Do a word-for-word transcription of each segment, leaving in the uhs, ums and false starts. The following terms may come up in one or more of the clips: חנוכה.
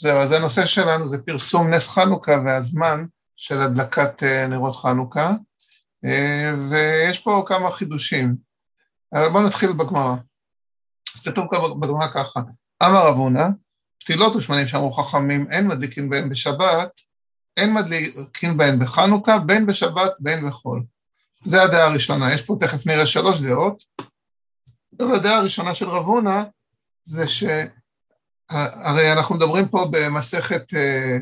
זהו, אז הנושא שלנו זה פרסום נס חנוכה והזמן של הדלקת נרות חנוכה, ויש פה כמה חידושים. אז בואו נתחיל בגמרא. אז כתוב בגמרא ככה, אמר רב הונא, פתילות ושמנים שאמרו חכמים, אין מדליקין בהן בשבת, אין מדליקין בהן בחנוכה, בין בשבת, בין בחול. זה הדעה הראשונה, יש פה תכף נראה שלוש דעות, הדעה הראשונה של רב הונא, זה ש... הרי אנחנו מדברים פה במסכת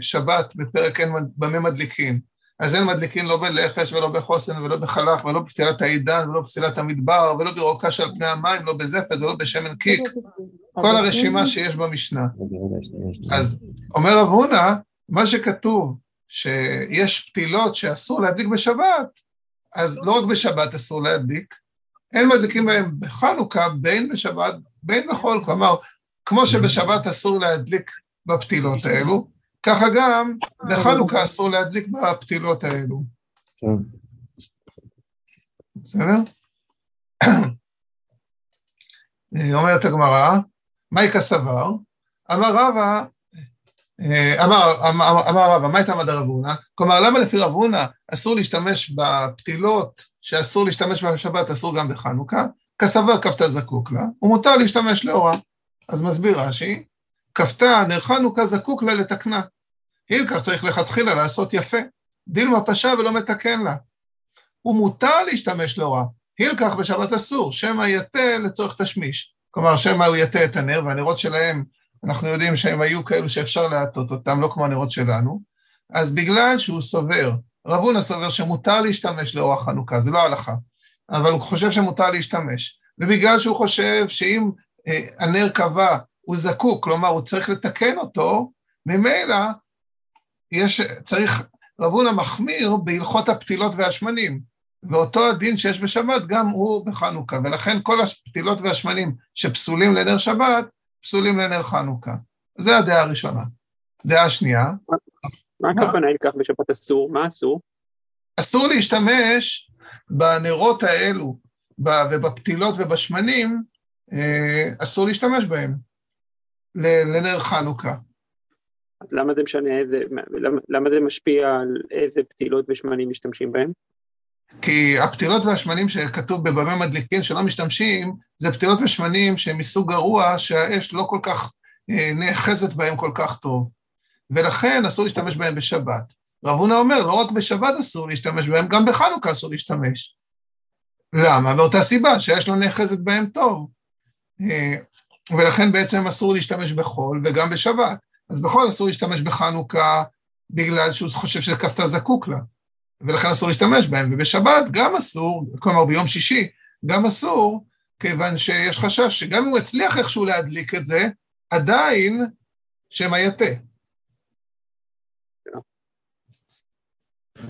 שבת, בפרק אין במה מדליקין. אז אין מדליקין לא בלחש ולא בחוסן ולא בחלך ולא בפתילת העידן ולא בפתילת המדבר ולא בירוקש על פני המים, לא בזפת ולא בשמן קיק. כל הרשימה שיש במשנה. אז אומר רב הונא, מה שכתוב שיש פתילות שאסור להדליק בשבת, אז לא רק בשבת אסור להדליק, אין מדליקים בהם בחנוכה, בין בשבת, בין בחול, כלומר, כמו שבשבת אסור להדליק בפתילות האלו, ככה גם בחנוכה אסור להדליק בפתילות האלו. בסדר? אומרת הגמרא, מהי כסבר? אמר רבא, אמר רבא, מה הייתה מדע רב הונא? כלומר, למה לפי רב הונא אסור להשתמש בפתילות שאסור להשתמש בשבת, אסור גם בחנוכה? כסבר כפתה זקוק לה, ומותר להשתמש לאורה. אז מסביר רש"י, כפתה נר חנוכה זקוק לה לתקנה, אם כך צריך לכתחילה לעשות יפה, דילמה פשע ולא מתקן לה, ומותר להשתמש לאורה, אם כך בשבת אסור, שמא יתה לצורך תשמיש, כלומר שמא הוא יתה את הנר, והנרות שלהם, אנחנו יודעים שהם היו כאלו שאפשר להטות אותם, לא כמו הנרות שלנו, אז בגלל שהוא סובר, רב הונא סובר שמותר להשתמש לאורה חנוכה, זה לא הלכה, אבל הוא חושב שמותר להשתמש, ובגלל שהוא חושב שאם הנר קבע, הוא זקוק, כלומר, הוא צריך לתקן אותו, ממילא יש, צריך רב הונא מחמיר בהלכות הפתילות והשמנים, ואותו הדין שיש בשבת גם הוא בחנוכה, ולכן כל הפתילות והשמנים שפסולים לנר שבת, פסולים לנר חנוכה. זה הדעה הראשונה. דעה השנייה. מה הכוונה אם כך בשבת אסור? מה אסור? אסור להשתמש בנרות האלו, ובפתילות ובשמנים, אסור להשתמש בהם לנר חנוכה. אז למה זה משנה איזה, למה זה משפיע על איזה פתילות ושמנים משתמשים בהם? כי הפתילות והשמנים שכתוב בבמה מדליקין שלא משתמשים, זה פתילות ושמנים שהם מסוג גרוע שהאש לא כל כך נאחזת בהם כל כך טוב, ולכן אסור להשתמש בהם בשבת. רב הונא אומר, לא רק בשבת אסור להשתמש בהם, גם בחנוכה אסור להשתמש. למה? באותה סיבה שהאש לא נאחזת בהם טוב. ולכן בעצם אסור להשתמש בחול וגם בשבת, אז בחול אסור להשתמש בחנוכה בגלל שהוא חושב שכפתה זקוק לה, ולכן אסור להשתמש בהם, ובשבת גם אסור, כלומר ביום שישי גם אסור, כיוון שיש חשש שגם אם הוא הצליח איכשהו להדליק את זה, עדיין שמא יתה.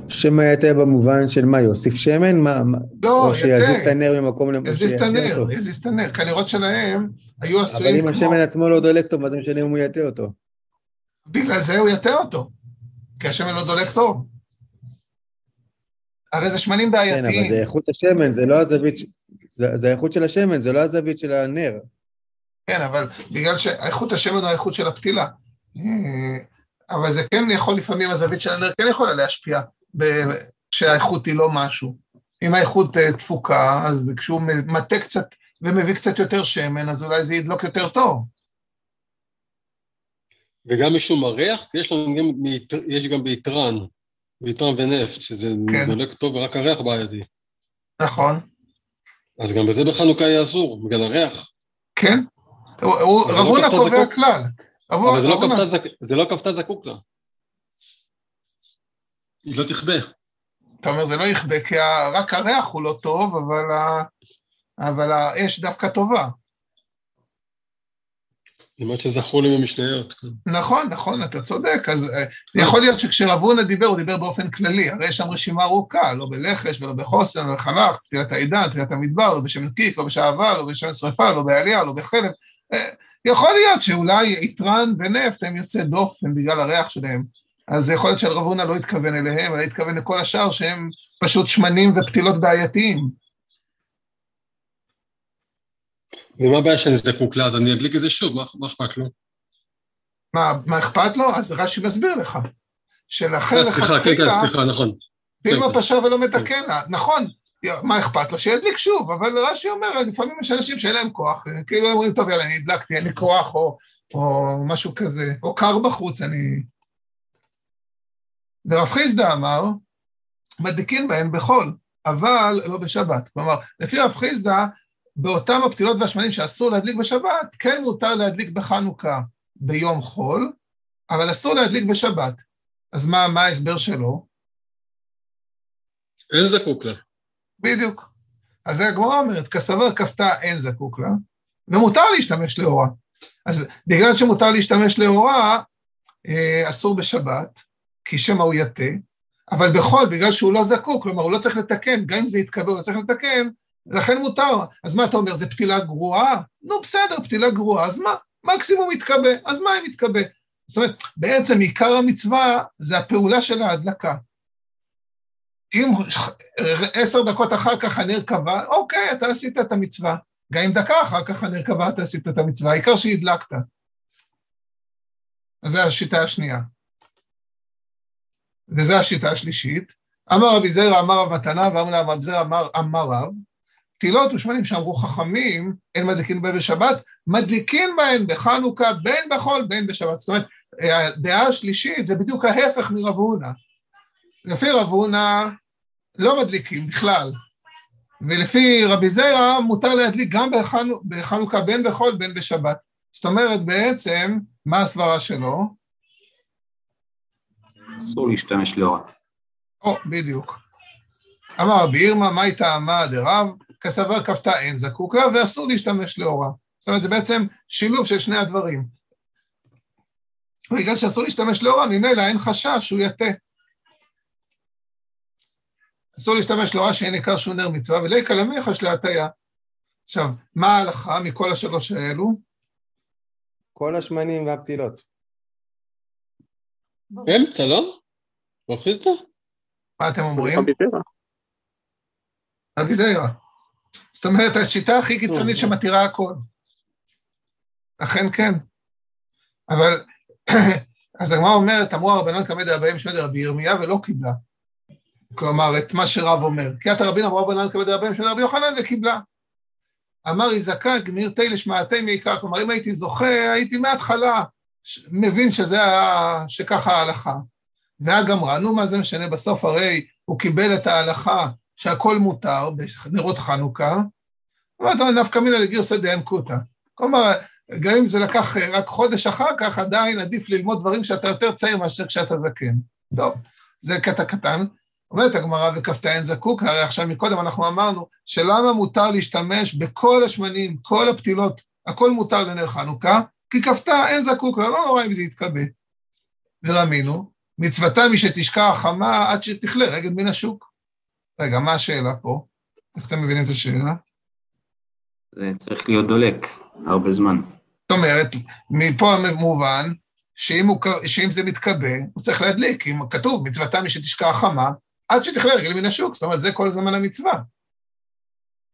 שמא יתה במובן של מה, יוסיף שמן? מה, לא, או שיזיז את הנר ממקום למקום? יזיז את הנר, יזיז את הנר, כנראות שלהם היו עשויים כמו... אבל אם השמן עצמו לא דולק טוב, אז זה משנה אם הוא יתה אותו. בגלל זה הוא יתה אותו, כי השמן לא דולק טוב. הרי זה שמנים בעייתיים. כן, אבל זה איכות השמן, זה לא הזווית, זה, זה האיכות של השמן, זה לא הזווית של הנר. כן, אבל בגלל שהאיכות השמן הוא האיכות של הפתילה. אבל זה כן יכול לפעמים, הזווית של הנר כן יכולה להשפיע, כשהאיכות היא לא משהו. אם האיכות תפוקה, אז כשהוא מטה קצת ומביא קצת יותר שמן, אז אולי זה ידלוק יותר טוב. וגם משום הריח, יש, גם, יש גם ביתרן, ביתרן ונפט, שזה כן. דולק טוב ורק הריח בעייתי. נכון. אז גם בזה בחנוכה יהיה אסור, בגלל הריח. כן, רב הונא קובע כלל. אבל זה לא כפתה זקוק לה. היא לא תכבה. אתה אומר, זה לא יכבה, כי רק הריח הוא לא טוב, אבל האש דווקא טובה. למרות שזכו לי ממשניות. נכון, נכון, אתה צודק. אז יכול להיות שכשרב הונא דיבר, הוא דיבר באופן כללי. הרי יש שם רשימה ארוכה, לא בלחש ולא בחוסן, לא בחלך, פתילת העידן, פתילת המדבר, לא בשמן קיק, לא בשעווה, לא בשמן שריפה, לא בעלייה, לא בחלב. יכול להיות שאולי יתרן ונפט הם יוצאי דופן בגלל הריח שלהם, אז יכול להיות שרב הונא לא התכוון אליהם, אלא התכוון לכל השאר שהם פשוט שמנים ופתילות בעייתיים. ומה הבעיה שאני זקוק לה? אז אני אדליק את זה שוב, מה אכפת לו? מה, מה אכפת לו? אז רש"י מסביר לך. שלאחר סליחה, כן, כן, סליחה, נכון. ואם הפשע ולא מתקן, נכון, מה אכפת לו? שידליק שוב, אבל רש"י אומר, לפעמים יש אנשים שאין להם כוח, כאילו הם אומרים, טוב, יאללה, אני הדלקתי, אין לי כוח, או, או משהו כזה, או קר בחוץ, אני... ורב חיסדא אמר, מדליקין בהן בחול, אבל לא בשבת. כלומר, לפי רב חיסדא, באותם הפתילות והשמנים שאסור להדליק בשבת, כן מותר להדליק בחנוכה ביום חול, אבל אסור להדליק בשבת. אז מה, מה ההסבר שלו? אין זקוק לה. בדיוק. אז זה הגמרא אומרת, כסבר כפתה אין זקוק לה, ומותר להשתמש לאורה. אז בגלל שמותר להשתמש לאורה, אסור בשבת, כי שמה הוא יתה, אבל בחול, בגלל שהוא לא זקוק, כלומר, הוא לא צריך לתקן, גם אם זה יתקבל, הוא לא צריך לתקן, לכן מותר. אז מה אתה אומר, זה פתילה גרועה? נו, בסדר, פתילה גרועה, אז מה? מקסימום יתקבע, אז מה אם יתקבע? זאת אומרת, בעצם עיקר המצווה זה הפעולה של ההדלקה. אם עשר דקות אחר כך הנר קבע, אוקיי, אתה עשית את המצווה. גם אם דקה אחר כך הנר קבע, אתה עשית את המצווה. העיקר שהדלקת. אז זו השיטה השנייה. וזו השיטה השלישית. אמר רבי זרע, אמר רב מתנה, ואמר רב זרע, אמר רב, תילות ושמנים שאמרו חכמים, אין מדליקין בהן בשבת, מדליקין בהן בחנוכה, בין בחול, בין בשבת. זאת אומרת, הדעה השלישית, זה בדיוק ההפך מרב הונא. לפי רב הונא, לא מדליקים בכלל. ולפי רבי זרע, מותר להדליק גם בחנוכה, בין בחול, בין בשבת. זאת אומרת, בעצם, מה הסברה שלו? אסור להשתמש לאורה. או, בדיוק. אמר רבי ירמיה, מה טעמה דרב? כסבר כפתה אין זקוק לה, ואסור להשתמש לאורה. זאת אומרת, זה בעצם שילוב של שני הדברים. בגלל שאסור להשתמש לאורה, נינלה, אין חשש שהוא יתה. אסור להשתמש לאורה שאין עיקר שהוא נר מצווה, ולא קלמי חש להטיה. עכשיו, מה ההלכה מכל השלוש האלו? כל השמנים והפתילות. אמצע, לא? רב חיסדא? מה אתם אומרים? רבי זרע. רבי זרע. זאת אומרת, השיטה הכי קיצונית שמתירה הכל. אכן כן. אבל, אז הגמרא אומרת, אמרו הרבנן כמד הבאים שמד רבי ירמיה ולא קיבלה. כלומר, את מה שרב אומר. קריאת הרבין אמרו הרבנן כמד הבאים שמד רבי יוחנן וקיבלה. אמר יזקק גמירתי לשמעתי מעיקר. כלומר, אם הייתי זוכה, הייתי מההתחלה מבין שזה היה, שככה ההלכה. והגמרא, נו מה זה משנה בסוף, הרי הוא קיבל את ההלכה, שהכל מותר בנרות חנוכה, ואתה נפקא מינה לגרסא דאינקותא. כלומר, גם אם זה לקח רק חודש אחר כך, עדיין עדיף ללמוד דברים שאתה יותר צעיר מאשר כשאתה זקן. טוב, זה קטע קטן. אומרת הגמרא וכפתה אין זקוק, הרי עכשיו מקודם אנחנו אמרנו, שלמה מותר להשתמש בכל השמנים, כל הפתילות, הכל מותר לנר חנוכה, כי כפתה אין זקוק, לא נורא אם זה יתקבע. ורמינו, מצוותה מי שתשקע החמה עד שתכלה רגל מן השוק. רגע, מה השאלה פה? איך אתם מבינים את השאלה? זה צריך להיות דולק, הרבה זמן. זאת אומרת, מפה המובן, שאם, הוא, שאם זה מתקבע, הוא צריך להדליק, אם כתוב, מצוותה מי שתשקע החמה, עד שתכלה רגל מן השוק, זאת אומרת, זה כל זמן המצווה.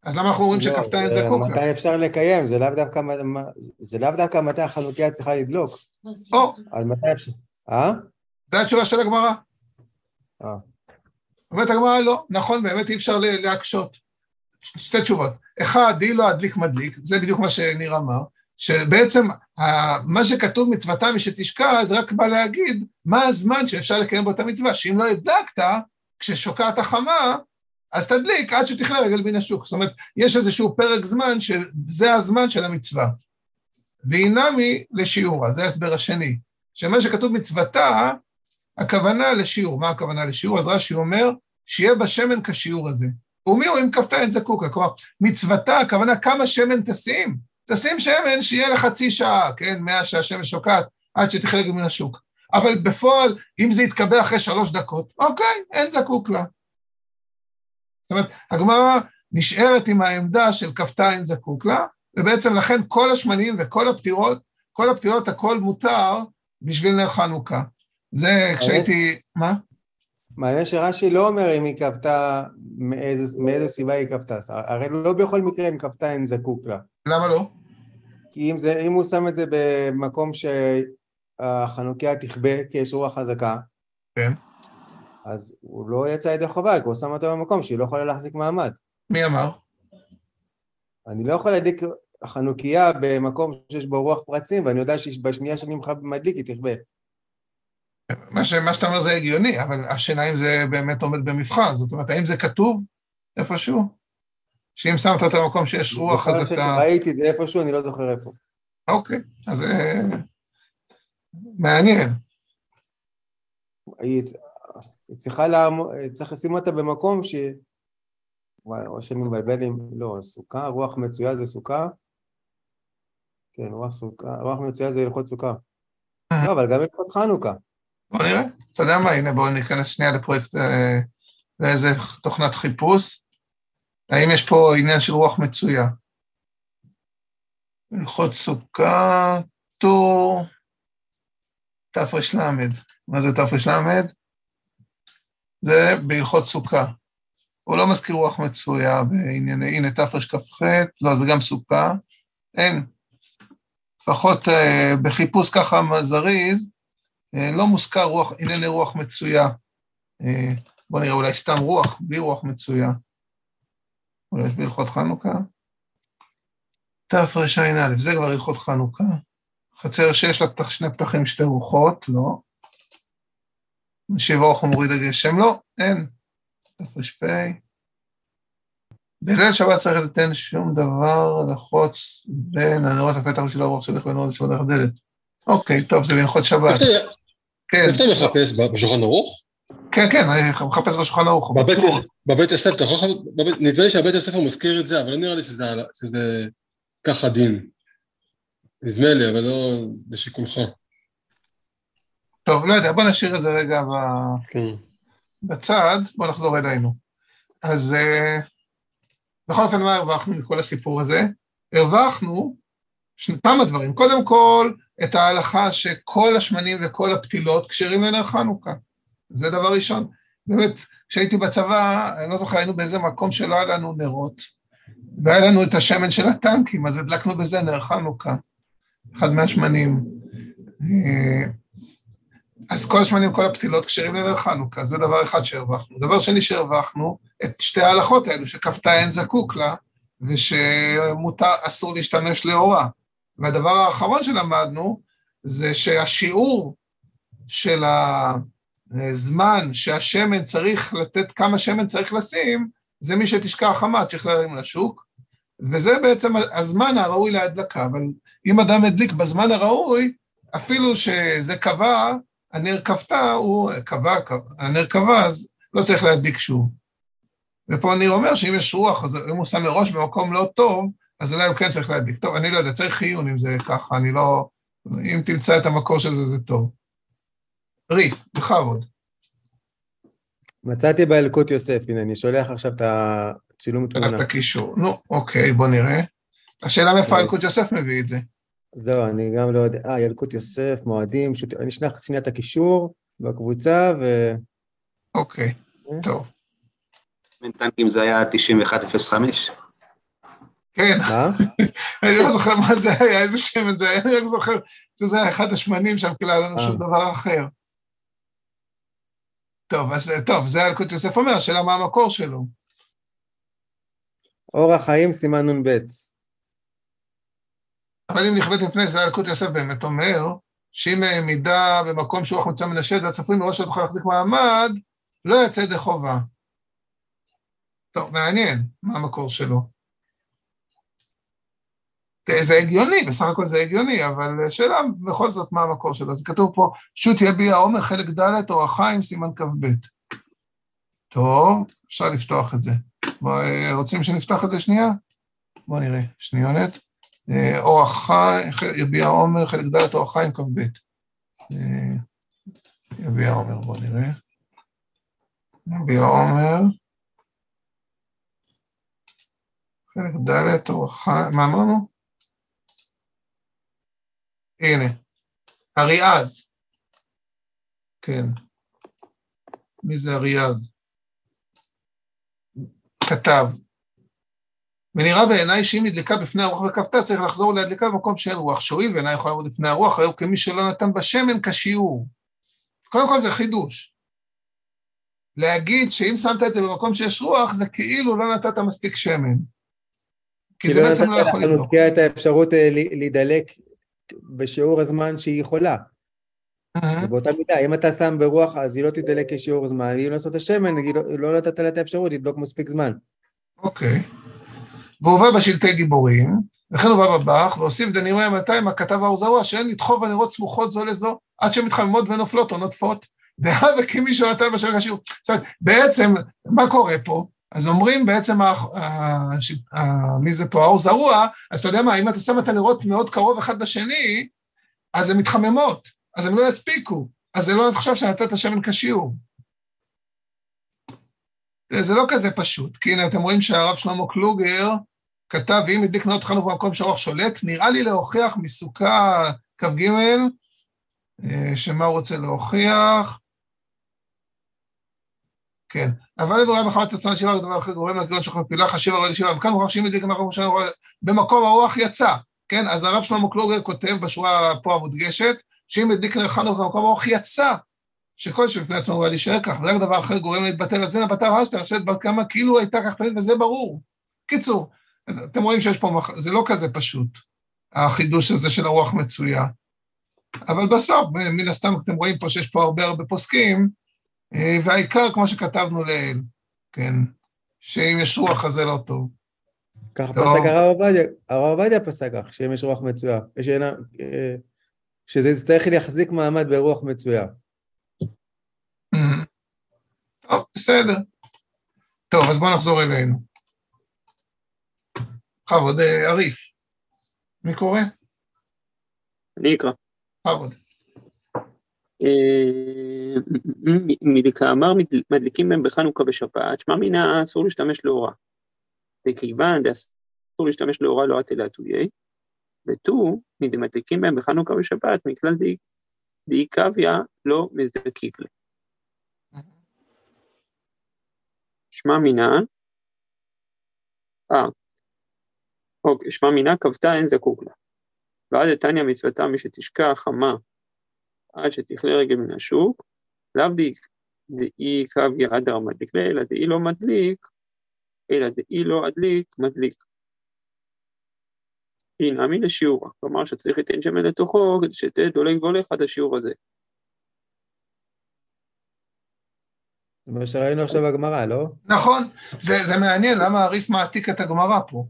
אז למה אנחנו אומרים שכפתה אין זקוק לה? מתי אפשר לקיים, זה לאו דווקא מתי החנוכיה צריכה לדלוק. או. על מתי אפשר... אה? זה התשובה של הגמרא. אה. אומרת הגמרא, לא, נכון, באמת אי אפשר להקשות. שתי תשובות. אחד, די לא הדליק מדליק, זה בדיוק מה שניר אמר, שבעצם מה שכתוב מצוותה מי שתשקע, אז רק בא להגיד מה הזמן שאפשר לקיים באותה מצווה, שאם לא הדלקת, כששוקעת החמה, אז תדליק עד שתכלה רגל מן השוק. זאת אומרת, יש איזשהו פרק זמן שזה הזמן של המצווה. והינמי לשיעורה, זה ההסבר השני. שמה שכתוב מצוותה, הכוונה לשיעור, מה הכוונה לשיעור? אז רש"י אומר, שיהיה בשמן כשיעור הזה. ומיהו אם כפתה אין זקוק לה, כלומר, מצוותה, הכוונה כמה שמן תשים? תשים שמן שיהיה לחצי שעה, כן, מאה שהשמן שוקעת, עד שתכלה רגל מן השוק. אבל בפועל, אם זה יתקבע אחרי שלוש דקות, אוקיי, אין זקוק לה. זאת אומרת, הגמרא נשארת עם העמדה של כפתה אין זקוק לה, ובעצם לכן כל השמנים וכל הפתירות, כל הפתירות הכל מותר בשביל נר חנוכה. זה כשהייתי, מה? מעניין שרש"י לא אומר אם היא כפתה, מאיזו סיבה היא כפתה, הרי לא בכל מקרה אם כפתה אין זקוק לה. למה לא? כי אם הוא שם את זה במקום החנוכיה תכבה כאש רוח חזקה. כן. אז הוא לא יצא ידי חובה, כי הוא שם אותו במקום שהיא לא יכולה להחזיק מעמד. מי אמר? אני לא יכול להדליק חנוכיה במקום שיש בו רוח פרצים, ואני יודע שבשנייה שאני מדליק היא תכבה. מה, ש... מה שאתה אומר זה הגיוני, אבל השאלה אם זה באמת עומד במבחן, זאת אומרת, האם זה כתוב איפשהו? שאם שמת את המקום שיש רוח, אז אתה... ראיתי את זה איפשהו, אני לא זוכר איפה. אוקיי, אז מעניין. היא צריכה לעמוד, צריך לשים אותה במקום ש... או שאני מבלבל עם... לא, סוכה, רוח מצויה זה סוכה. כן, רוח סוכה, רוח מצויה זה הלכות סוכה. לא, אבל גם הלכות חנוכה. בוא נראה, אתה יודע מה, הנה בואו ניכנס שנייה לפרויקט, לאיזה תוכנת חיפוש. האם יש פה עניין של רוח מצויה? הלכות סוכה, טור, תפרש למד. מה זה תפרש למד? זה בהלכות סוכה. הוא לא מזכיר רוח מצויה בעניין, הנה תפרש כ"ח, לא, זה גם סוכה. אין. לפחות אה, בחיפוש ככה מזריז, אה, לא מוזכר רוח, הנה רוח מצויה. אה, בוא נראה, אולי סתם רוח, בלי רוח מצויה. אולי יש בהלכות חנוכה. תפרש עין א', זה כבר הלכות חנוכה. חצר שיש לה פתח, שני פתחים, שתי רוחות, לא. משיב אורך ומוריד הגשם, לא, אין. תפרש פי. בליל שבת צריך לתתן שום דבר לחוץ בין הנרות הפתח של הרוח שלך ונרות של הדרך דלת. אוקיי, טוב, זה בהלכות שבת. אפשר לחפש בשולחן ערוך? כן, כן, אני מחפש בשולחן ערוך. בבית הספר, נדמה לי שהבית הספר מזכיר את זה, אבל לא נראה לי שזה ככה דין. נדמה לי, אבל לא בשיקולך. טוב, לא יודע, בוא נשאיר את זה רגע בצד, בוא נחזור אלינו. אז בכל אופן, מה הרווחנו מכל הסיפור הזה? הרווחנו פעם הדברים, קודם כל את ההלכה שכל השמנים וכל הפתילות קשרים לנר חנוכה. זה דבר ראשון. באמת, כשהייתי בצבא, אני לא זוכר, היינו באיזה מקום שלא היה לנו נרות, והיה לנו את השמן של הטנקים, אז הדלקנו בזה נר חנוכה, אחד מהשמנים. אז כל השמנים, כל הפתילות, קשרים לנר חנוכה, זה דבר אחד שהרווחנו. דבר שני שהרווחנו, את שתי ההלכות האלו, שכפתה אין זקוק לה, ושמותר, אסור להשתמש לאורה. והדבר האחרון שלמדנו, זה שהשיעור של ה... זמן שהשמן צריך לתת, כמה שמן צריך לשים, זה מי שתשקע החמה, צריך להרים לשוק, וזה בעצם הזמן הראוי להדלקה, אבל אם אדם הדליק בזמן הראוי, אפילו שזה קבע, הנר כבתה, הוא קבע, הנר קבע, אז לא צריך להדליק שוב. ופה הנר אומר שאם יש רוח, אז אם הוא שם מראש במקום לא טוב, אז אולי הוא כן צריך להדליק. טוב, אני לא יודע, צריך חיון אם זה ככה, אני לא, אם תמצא את המקור של זה, זה טוב. ריף, בכבוד. מצאתי בהלכות יוסף, הנה, אני שולח עכשיו את הצילום תמונה. את הקישור, נו, אוקיי, בוא נראה. השאלה מאיפה הלכות יוסף מביא את זה? זהו, אני גם לא יודע, אה, הלכות יוסף, מועדים, אני אשלח שנייה את הקישור בקבוצה ו... אוקיי, טוב. בינתיים זה היה תשעים ואחת אפס חמש. כן, אני לא זוכר מה זה היה, איזה שמן זה היה, אני רק זוכר שזה היה אחד השמנים שם, כי לא היה לנו שום דבר אחר. טוב, אז טוב, זה הלכות יוסף אומר, השאלה מה המקור שלו. אור החיים סימן נון ב'. אבל אם נכבד מפני זה הלכות יוסף באמת אומר, שאם העמידה במקום שרוח מצויה מנשבת, הצפוי מראש שלא תוכל להחזיק מעמד, לא יצא ידי חובה. טוב, מעניין, מה המקור שלו. זה הגיוני, בסך הכל זה הגיוני, אבל שאלה בכל זאת מה המקור שלה. אז כתוב פה, שו"ת יביע העומר חלק ד' אור החיים סימן כ"ב. טוב, אפשר לפתוח את זה. בוא, רוצים שנפתח את זה שנייה? בואו נראה, שניונת. אור החיים, יביע העומר חלק ד' אור החיים כ"ב. יביע העומר, בואו נראה. יביע העומר. חלק ד' אור החיים, מה אמרנו? הנה, הריאז, כן, מי זה הריאז? כתב, ונראה בעיניי שאם נדליקה בפני הרוח וכבתה, צריך לחזור להדליקה במקום שאין רוח. שהואיל ואינה יכולה לעמוד לפני הרוח, היו כמי שלא נתן בשמן כשיעור. קודם כל זה חידוש. להגיד שאם שמת את זה במקום שיש רוח, זה כאילו לא נתת מספיק שמן. כי זה בעצם לא יכול לדלוק. נותקה את האפשרות להידלק בשיעור הזמן שהיא יכולה. זה באותה מידה, אם אתה שם ברוח, אז היא לא תידלק כשיעור זמן, אם נעשות השמן, לא נתת לה את האפשרות, ידלוק מספיק זמן. אוקיי. והובא בשלטי גיבורים, וכן הובא בבח, והוסיף דנימי מאתיים, הכתב האורזרוע, שאין לדחוב ונראות סמוכות זו לזו, עד שמתחממות ונופלות או נוטפות, דעה וכמי שנתן בשלק השיעור. זאת אומרת, בעצם, מה קורה פה? אז אומרים בעצם, מי זה פה, האורזרוע, אז אתה יודע מה, אם אתה שם את הנראות מאוד קרוב אחד לשני, אז הן מתחממות, אז הן לא יספיקו, אז זה לא נחשב שנתת שמן כשיעור. זה לא כזה פשוט, כי הנה, אתם רואים שהרב שלמה קלוגר, כתב, ואם ידליק נרות חנוכה במקום שהרוח שולט, נראה לי להוכיח מסוכה קו ג' שמה הוא רוצה להוכיח. כן, אבל לדורי מחמת הצלן שיבה, הדבר הכי גורם להגיון שוכן פילה, חשיבה רואה לשיבה, וכאן הוא רואה שאם ידליק נרות חנוכה במקום הרוח יצא, כן, אז הרב שלמה קלוגר כותב בשורה פה המודגשת, שאם ידליק נרות חנוכה במקום הרוח יצא, שכל שבפני עצמם רואה להישאר כך, ורק דבר אחר גורם להתבטל, אז זה נבטר השטר, שדבר כמה כאילו הייתה כך תנית, וזה ברור. קיצור, אתם רואים שיש פה, מח... זה לא כזה פשוט, החידוש הזה של הרוח מצויה. אבל בסוף, מן הסתם, אתם רואים פה שיש פה הרבה הרבה פוסקים, והעיקר, כמו שכתבנו לאל, כן, שאם יש רוח, אז זה לא טוב. כך טוב. פסק הרב עובדיה, הרב עובדיה פסק כך, שאם יש רוח מצויה, שאינה, שזה צריך להחזיק מעמד ברוח מצויה. טוב, בסדר. טוב, אז בואו נחזור אלינו. חבוד, עריף. מי קורא? אני אקרא. חבוד. מדכאמר מדליקים בהם בחנוכה בשפעת, שמה מינה אסור להשתמש לאורה. וכיוון, אסור להשתמש לאורה לא עתה להטויה, ותו, מדמדליקים בהם בחנוכה בשפעת, מכלל דאיקביה לא מזדקיק לה. שמה מינה, אה, אוקיי, שמה מינה, כבתה אין זקוק לה. ועד התניה מצוותה מי שתשקע חמה, עד שתכלה רגל מן השוק, לאו דאי קו יעדר מדליק לה, אלא דאי לא מדליק, אלא דאי לא אדליק, מדליק. הנה, מי לשיעורה, כלומר שצריך לתן שמן לתוכו, כדי שתדולג והולך עד השיעור הזה. מה שראינו עכשיו הגמרא, לא? נכון, זה, זה מעניין, למה עריף מעתיק את הגמרא פה?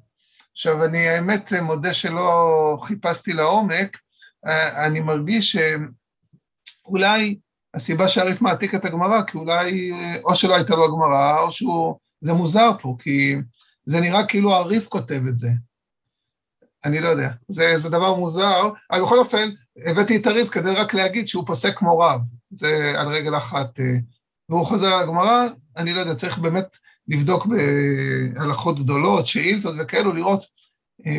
עכשיו, אני האמת מודה שלא חיפשתי לעומק, אני מרגיש שאולי הסיבה שעריף מעתיק את הגמרא, כי אולי או שלא הייתה לו הגמרא, או שהוא, זה מוזר פה, כי זה נראה כאילו עריף כותב את זה. אני לא יודע, זה, זה דבר מוזר, אבל בכל אופן, הבאתי את עריף כדי רק להגיד שהוא פוסק כמו רב, זה על רגל אחת, והוא חוזר על הגמרא, אני לא יודע, צריך באמת לבדוק בהלכות גדולות, שאילתות וכאלו, לראות,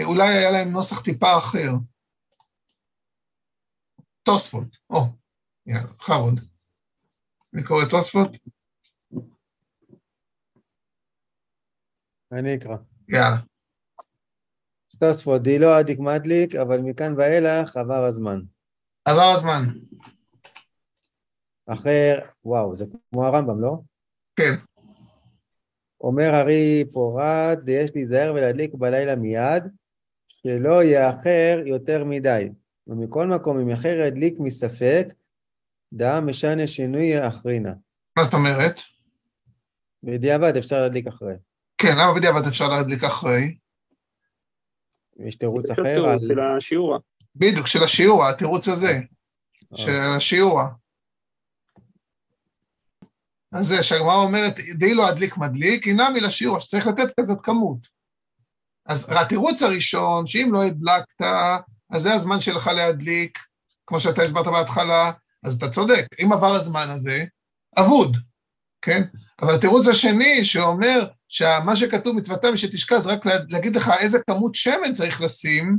אולי היה להם נוסח טיפה אחר. תוספות, או, יאללה, חרוד. מי קורא תוספות? אני אקרא. יאללה. תוספות, דילא עדיק מדליק, אבל מכאן ואילך עבר הזמן. עבר הזמן. אחר, וואו, זה כמו הרמב"ם, לא? כן. אומר הרי פורת, יש להיזהר ולהדליק בלילה מיד, שלא יאחר יותר מדי. ומכל מקום, אם יאחר ידליק מספק, דא משנה שינוי אחרינה. מה זאת אומרת? בדיעבד אפשר להדליק אחרי. כן, למה בדיעבד אפשר להדליק אחרי? יש תירוץ אחר. תירוץ של השיעורה. בדיוק, של השיעורה, התירוץ הזה. של השיעורה. אז זה שהגמרא אומרת, די לא אדליק מדליק, הנה מילה שיעור, שצריך לתת כזאת כמות. אז התירוץ הראשון, שאם לא הדלקת, אז זה הזמן שלך להדליק, כמו שאתה הסברת בהתחלה, אז אתה צודק, אם עבר הזמן הזה, אבוד, כן? אבל התירוץ השני, שאומר, שמה שכתוב מצוותם, שתשקע, זה רק להגיד לך איזה כמות שמן צריך לשים,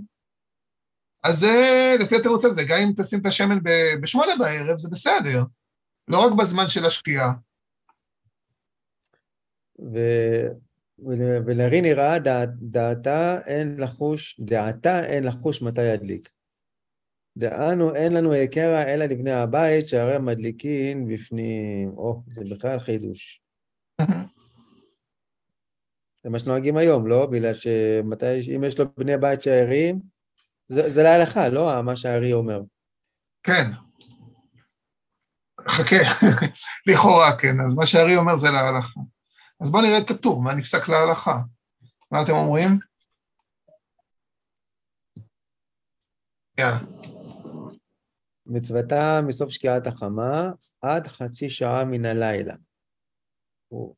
אז זה, לפי התירוץ הזה, גם אם תשים את השמן בשמונה בערב, זה בסדר, לא רק בזמן של השקיעה. ולריני ראה דעתה אין לחוש, דעתה אין לחוש מתי ידליק. דענו אין לנו הכרה אלא לבני הבית שהרי מדליקין בפנים. או, זה בכלל חידוש. זה מה שנוהגים היום, לא? בגלל שמתי, אם יש לו בני בית שערים, זה, זה להלכה, לא? מה שהארי אומר. כן. חכה, לכאורה כן, אז מה שהארי אומר זה להלכה. אז בואו נראה את הטור, מה נפסק להלכה. מה אתם אומרים? יאללה. מצוותה מסוף שקיעת החמה עד חצי שעה מן הלילה. הוא...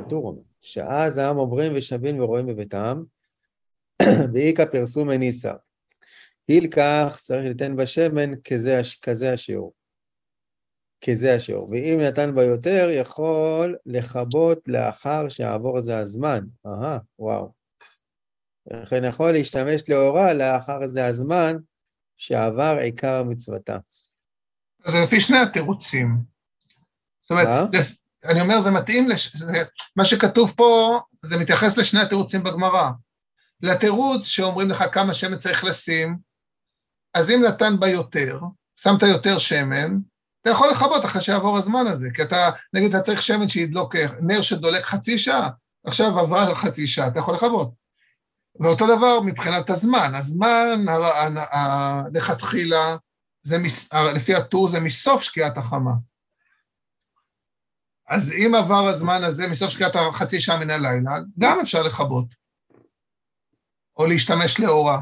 הטור אומר, שאז העם עוברים ושבים ורואים בביתם, ואיכה פרסום הניסה. הילקח צריך לתן בשמן כזה, כזה השיעור. כזה השיעור. ואם נתן בה יותר, יכול לחבות לאחר שעבור זה הזמן. אהה, וואו. לכן יכול להשתמש להוראה לאחר זה הזמן שעבר עיקר מצוותה. אז לפי שני התירוצים. זאת אומרת, לפ... אני אומר, זה מתאים, לש... זה... מה שכתוב פה, זה מתייחס לשני התירוצים בגמרא. לתירוץ שאומרים לך כמה שמן צריך לשים, אז אם נתן בה יותר, שמת יותר שמן, אתה יכול לחבות אחרי שעבור הזמן הזה, כי אתה, נגיד, אתה צריך שמן שידלוק, נר שדולק חצי שעה, עכשיו עברה חצי שעה, אתה יכול לחבות. ואותו דבר מבחינת הזמן, הזמן לכתחילה, לפי הטור זה מסוף שקיעת החמה. אז אם עבר הזמן הזה, מסוף שקיעת חצי שעה מן הלילה, גם אפשר לחבות, או להשתמש לאורה.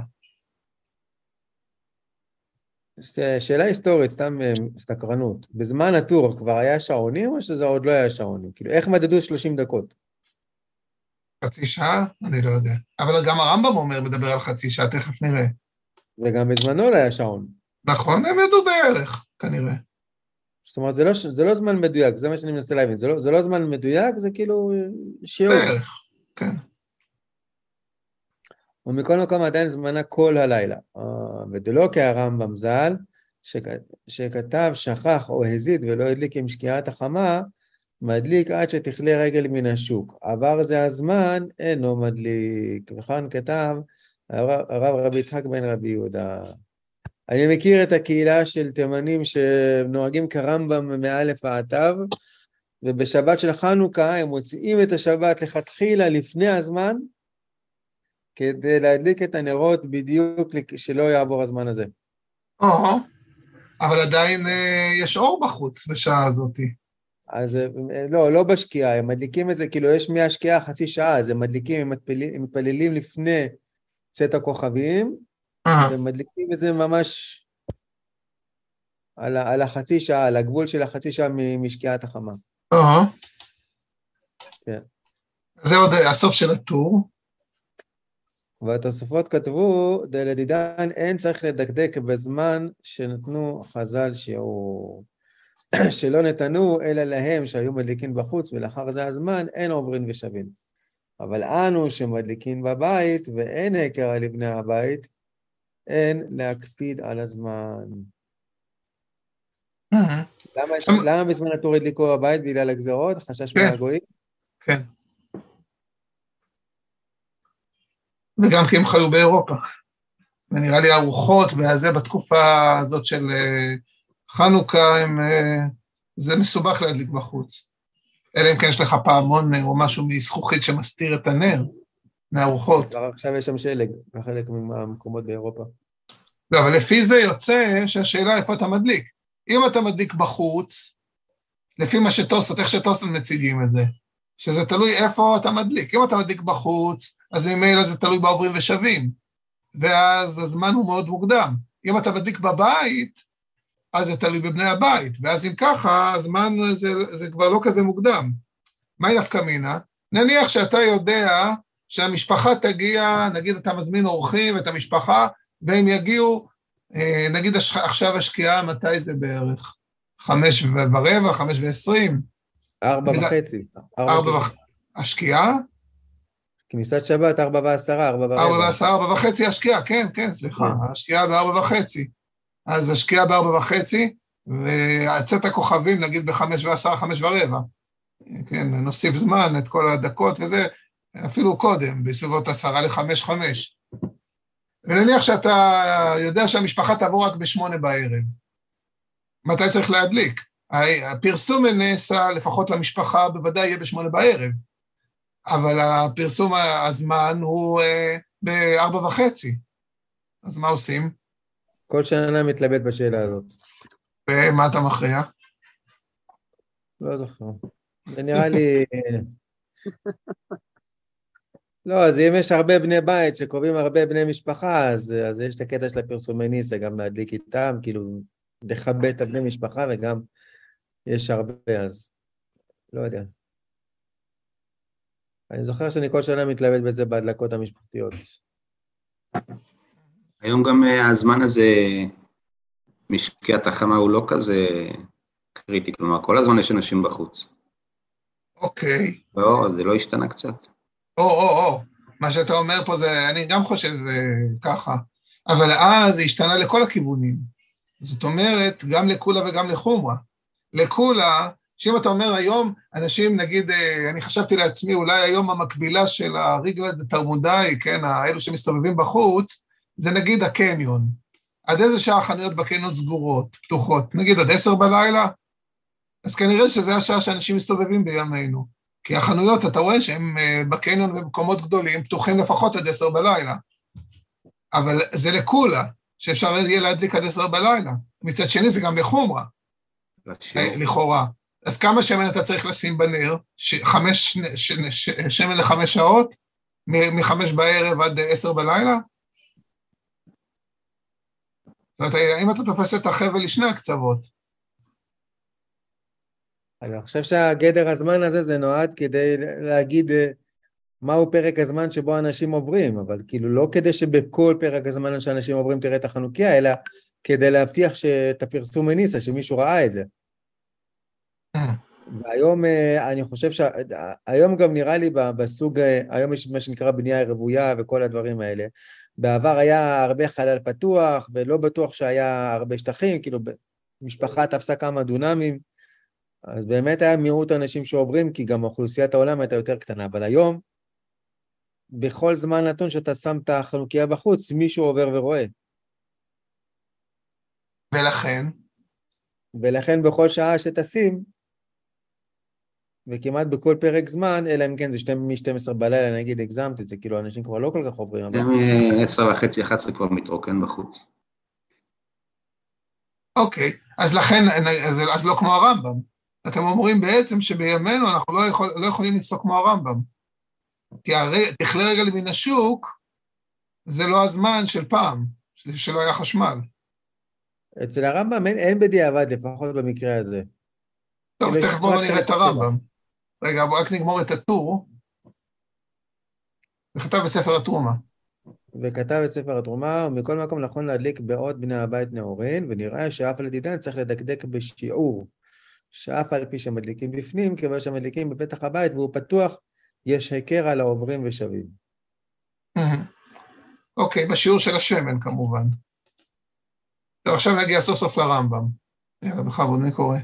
שאלה היסטורית, סתם סתקרנות. בזמן הטור כבר היה שעונים או שזה עוד לא היה שעונים? כאילו, איך מדדו שלושים דקות? חצי שעה? אני לא יודע. אבל גם הרמב"ם אומר, מדבר על חצי שעה, תכף נראה. וגם בזמנו לא היה שעון. נכון, הם ידעו בערך, כנראה. זאת אומרת, זה לא, זה לא זמן מדויק, זה מה שאני מנסה להבין. זה לא, זה לא זמן מדויק, זה כאילו שיעור. בערך, כן. ומכל מקום עדיין זמנה כל הלילה. ודלא כהרמב"ם ז"ל, שכתב שכח או הזיד ולא הדליק עם שקיעת החמה, מדליק עד שתכלה רגל מן השוק. עבר זה הזמן, אינו מדליק. וכאן כתב הרב רבי יצחק בן רבי יהודה. אני מכיר את הקהילה של תימנים שנוהגים כרמב"ם מאלף ועד תיו, ובשבת של חנוכה הם מוציאים את השבת לכתחילה לפני הזמן, כדי להדליק את הנרות בדיוק שלא יעבור הזמן הזה. או, אבל עדיין יש אור בחוץ בשעה הזאת. אז לא, לא בשקיעה, הם מדליקים את זה, כאילו יש מהשקיעה חצי שעה, אז הם מדליקים, הם מתפללים לפני צאת הכוכבים, הם מדליקים את זה ממש על החצי שעה, על הגבול של החצי שעה משקיעת החמה. או. כן. זה עוד הסוף של הטור. והתוספות כתבו, דלדידן אין צריך לדקדק בזמן שנתנו חז"ל שיעור, שלא נתנו אלא להם שהיו מדליקים בחוץ, ולאחר זה הזמן אין עוברים ושבים. אבל אנו שמדליקים בבית ואין הכרה לבני הבית, אין להקפיד על הזמן. למה, למה בזמן התור הדליקו הבית בגלל הגזרות? חשש מהגויים? כן. וגם כי הם חיו באירופה. ונראה לי ארוחות, וזה בתקופה הזאת של חנוכה, הם, זה מסובך להדליק בחוץ. אלא אם כן יש לך פעמון או משהו מזכוכית שמסתיר את הנר, מהארוחות. עכשיו יש שם שלג, בחלק מהמקומות באירופה. לא, אבל לפי זה יוצא שהשאלה איפה אתה מדליק. אם אתה מדליק בחוץ, לפי מה שטוסות, איך שטוסות מציגים את זה, שזה תלוי איפה אתה מדליק. אם אתה מדליק בחוץ, אז ממילא זה תלוי בעוברים ושבים, ואז הזמן הוא מאוד מוקדם. אם אתה מדליק בבית, אז זה תלוי בבני הבית, ואז אם ככה, הזמן זה, זה כבר לא כזה מוקדם. מהי נפקא מינה? נניח שאתה יודע שהמשפחה תגיע, נגיד אתה מזמין אורחים ואת המשפחה, והם יגיעו, נגיד עכשיו השקיעה, מתי זה בערך? חמש ורבע, חמש ועשרים? ארבע וחצי. ארבע וחצי. השקיעה? כניסת שבת, ארבע ועשרה, ארבע ורבע. ארבע ועשרה, ארבע וחצי, השקיעה, כן, כן, סליחה, השקיעה בארבע וחצי. אז השקיעה בארבע וחצי, והצאת הכוכבים, נגיד, בחמש ועשרה, חמש ורבע. כן, נוסיף זמן, את כל הדקות וזה, אפילו קודם, בסביבות עשרה לחמש חמש. ונניח שאתה יודע שהמשפחה תעבור רק בשמונה בערב. מתי צריך להדליק? הפרסום הנעשה, לפחות למשפחה, בוודאי יהיה בשמונה בערב. אבל הפרסום, הזמן הוא בארבע וחצי. אז מה עושים? כל שנה מתלבט בשאלה הזאת. ומה אתה מכריע? לא זוכר. זה נראה לי... לא, אז אם יש הרבה בני בית שקובעים הרבה בני משפחה, אז, אז יש את הקטע של הפרסומי ניסה, גם להדליק איתם, כאילו לחבא את הבני משפחה, וגם יש הרבה, אז לא יודע. אני זוכר שאני כל שנה מתלבט בזה בהדלקות המשפחתיות. היום גם הזמן הזה, משקיעת החמה הוא לא כזה קריטי, כלומר, כל הזמן יש אנשים בחוץ. אוקיי. לא, זה לא השתנה קצת. או, או, או, מה שאתה אומר פה זה, אני גם חושב uh, ככה, אבל אז זה השתנה לכל הכיוונים, זאת אומרת, גם לקולה וגם לחומרה. לקולה, שאם אתה אומר היום, אנשים נגיד, uh, אני חשבתי לעצמי, אולי היום המקבילה של הריגלד תרמודאי, כן, האלו שמסתובבים בחוץ, זה נגיד הקניון. עד איזה שעה חנויות בקניון סגורות, פתוחות, נגיד עד עשר בלילה, אז כנראה שזה השעה שאנשים מסתובבים בימינו. כי החנויות, אתה רואה שהם בקניון ובמקומות גדולים, פתוחים לפחות עד עשר בלילה. אבל זה לכולה, שאפשר יהיה להדליק עד עשר בלילה. מצד שני, זה גם לחומרה, לכאורה. אז כמה שמן אתה צריך לשים בנר? חמש, ש, ש, שמן לחמש שעות? מחמש בערב עד עשר בלילה? זאת אומרת, אם אתה תופס את החבל לשני הקצוות, אני חושב שהגדר הזמן הזה זה נועד כדי להגיד מהו פרק הזמן שבו אנשים עוברים, אבל כאילו לא כדי שבכל פרק הזמן שאנשים עוברים תראה את החנוכיה, אלא כדי להבטיח שאת הפרסום הניסה, שמישהו ראה את זה. והיום אני חושב שהיום גם נראה לי בסוג, היום יש מה שנקרא בנייה רוויה וכל הדברים האלה. בעבר היה הרבה חלל פתוח ולא בטוח שהיה הרבה שטחים, כאילו משפחה תפסה כמה דונמים, אז באמת היה מיעוט אנשים שעוברים, כי גם אוכלוסיית העולם הייתה יותר קטנה, אבל היום, בכל זמן נתון שאתה שם את החנוכיה בחוץ, מישהו עובר ורואה. ולכן? ולכן בכל שעה שתשים, וכמעט בכל פרק זמן, אלא אם כן זה מ-שתים עשרה בלילה, נגיד הגזמתי, זה כאילו אנשים כבר לא כל כך עוברים. זה מ-עשר וחצי, אחת עשרה כבר מתרוקן בחוץ. אוקיי, אז לכן, אז, אז לא כמו הרמב"ם. אתם אומרים בעצם שבימינו אנחנו לא, יכול, לא יכולים לפסוק כמו הרמב"ם. כי תכלה רגל מן השוק, זה לא הזמן של פעם, שלא היה חשמל. אצל הרמב"ם אין, אין בדיעבד, לפחות במקרה הזה. טוב, תכף בואו נראה את הרמב"ם. רגע, בואו רק נגמור את הטור. וכתב בספר התרומה. וכתב בספר התרומה, ומכל מקום נכון להדליק בעוד בני הבית נאורין, ונראה שאף לדידן צריך לדקדק בשיעור. שאף על פי שמדליקים בפנים, כיוון שמדליקים בפתח הבית, והוא פתוח, יש היכר על העוברים ושבים. אוקיי, בשיעור של השמן כמובן. טוב, עכשיו נגיע סוף סוף לרמב"ם. יאללה, בכבוד, מי קורא?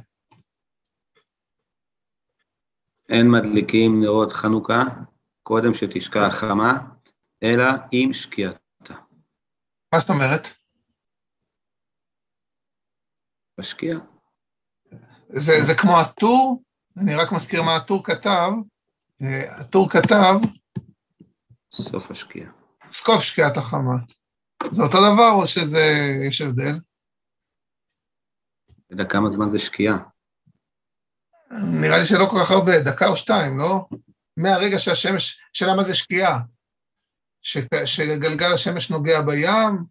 אין מדליקים נרות חנוכה, קודם שתשקע החמה, אלא עם שקיעתה. מה זאת אומרת? בשקיעה. זה, זה כמו הטור, אני רק מזכיר מה הטור כתב, הטור כתב, סוף השקיעה. סוף שקיעת החמה. זה אותו דבר או שזה, יש הבדל? יודע כמה זמן זה שקיעה? נראה לי שלא כל כך הרבה, דקה או שתיים, לא? מהרגע שהשמש, שאלה מה זה שקיעה? ש, שגלגל השמש נוגע בים,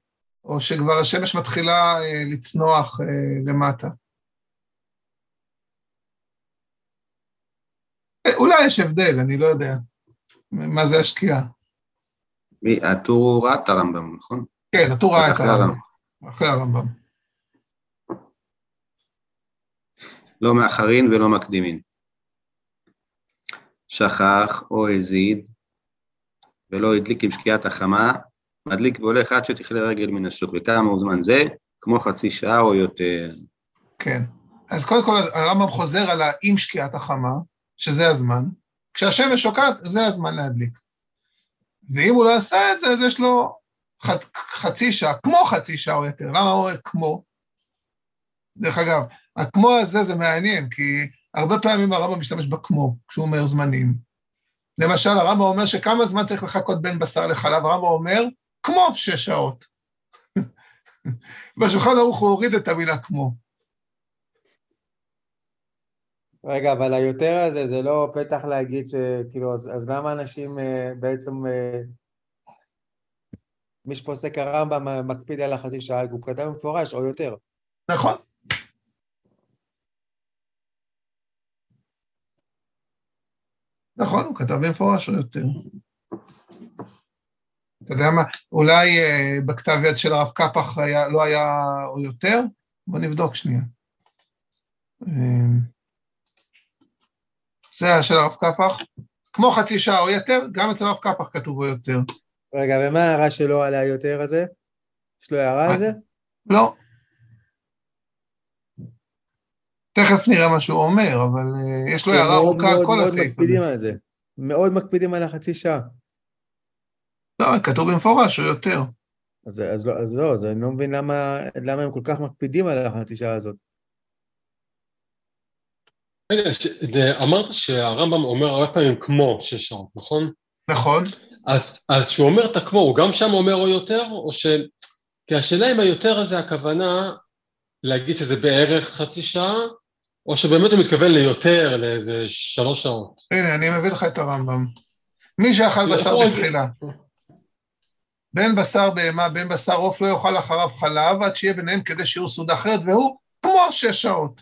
או שכבר השמש מתחילה אה, לצנוח אה, למטה? אולי יש הבדל, אני לא יודע. מה זה השקיעה? הטור ראה את הרמב"ם, נכון? כן, הטור ראה את הרמב"ם. אחרי הרמב"ם. לא מאחרין ולא מקדימין. שכח או הזיד, ולא הדליק עם שקיעת החמה, מדליק והולך עד שתכלה רגל מן השוק, וכמה זמן זה, כמו חצי שעה או יותר. כן. אז קודם כל הרמב"ם חוזר על עם שקיעת החמה, שזה הזמן, כשהשמש שוקעת, זה הזמן להדליק. ואם הוא לא עשה את זה, אז יש לו חצי שעה, כמו חצי שעה או יותר. למה הוא כמו? דרך אגב, הכמו הזה זה מעניין, כי הרבה פעמים הרמב"ם משתמש בכמו, כשהוא אומר זמנים. למשל, הרמב"ם אומר שכמה זמן צריך לחכות בין בשר לחלב, הרמב"ם אומר, כמו שש שעות. בשולחן ערוך הוא הוריד את המילה כמו. רגע, אבל היותר הזה, זה לא פתח להגיד שכאילו, אז, אז למה אנשים בעצם, מי שפוסק הרמב"ם מקפיד על החצי שעה, הוא כתב מפורש או יותר. נכון. נכון, הוא כתב במפורש או יותר. אתה יודע מה, אולי אה, בכתב יד של הרב קפח היה, לא היה או יותר? בוא נבדוק שנייה. זה היה של הרב קפח, כמו חצי שעה או יותר, גם אצל הרב קפח כתוב או יותר. רגע, ומה ההערה שלו על היותר הזה? יש לו הערה על זה? לא. תכף נראה מה שהוא אומר, אבל יש לו הערה ארוכה על כל הסעיף הזה. מאוד מקפידים על זה. מאוד מקפידים על החצי שעה. לא, כתוב במפורש או יותר. אז לא, אז אני לא מבין למה הם כל כך מקפידים על החצי שעה הזאת. רגע, אמרת שהרמב"ם אומר הרבה פעמים כמו שש שעות, נכון? נכון. אז שהוא אומר את הכמו, הוא גם שם אומר או יותר, או ש... כי השאלה אם היותר הזה הכוונה להגיד שזה בערך חצי שעה, או שבאמת הוא מתכוון ליותר, לאיזה שלוש שעות. הנה, אני מביא לך את הרמב"ם. מי שאכל בשר בתחילה, בין בשר בהמה, בין בשר עוף, לא יאכל אחריו חלב, עד שיהיה ביניהם כדי שיהיו סעודה אחרת, והוא כמו שש שעות,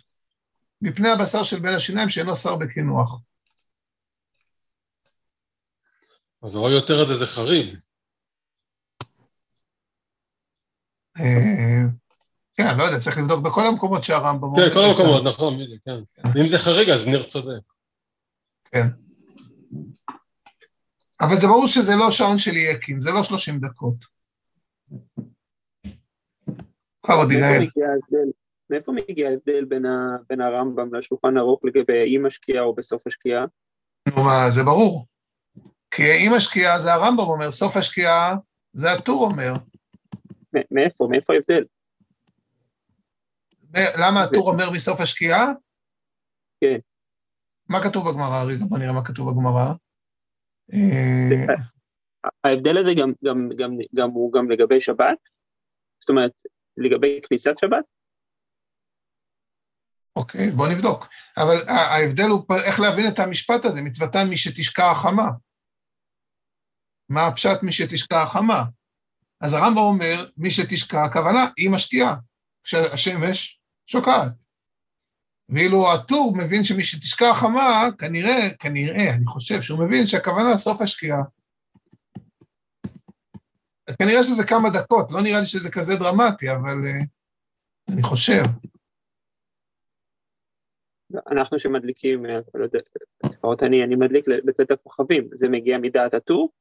מפני הבשר של בין השיניים, שאינו שר בקינוח. אז הראו יותר הזה זה חריג. כן, לא יודע, צריך לבדוק בכל המקומות שהרמב"ם אומר. כן, כל המקומות, נכון, כן. אם זה חריג, אז ניר צודק. כן. אבל זה ברור שזה לא שעון של יקים, זה לא שלושים דקות. מאיפה מגיע ההבדל בין הרמב"ם לשולחן ערוך לגבי עם השקיעה או בסוף השקיעה? נו, מה, זה ברור. כי עם השקיעה זה הרמב"ם אומר, סוף השקיעה זה הטור אומר. מאיפה, מאיפה ההבדל? למה הטור אומר מסוף השקיעה? כן. מה כתוב בגמרא? רגע, בוא נראה מה כתוב בגמרא. ההבדל הזה גם הוא גם לגבי שבת? זאת אומרת, לגבי כניסת שבת? אוקיי, בוא נבדוק. אבל ההבדל הוא איך להבין את המשפט הזה, מצוותן מי שתשקע החמה. מה הפשט מי שתשקע החמה? אז הרמב"ם אומר, מי שתשקע הכוונה היא משקיעה, כשהשמש שוקעת. ואילו הטור מבין שמי שתשקע חמה, כנראה, כנראה, אני חושב שהוא מבין שהכוונה סוף השקיעה. כנראה שזה כמה דקות, לא נראה לי שזה כזה דרמטי, אבל uh, אני חושב. אנחנו שמדליקים, לא יודע, לפחות אני, אני מדליק בצד הכוכבים, זה מגיע מדעת הטור?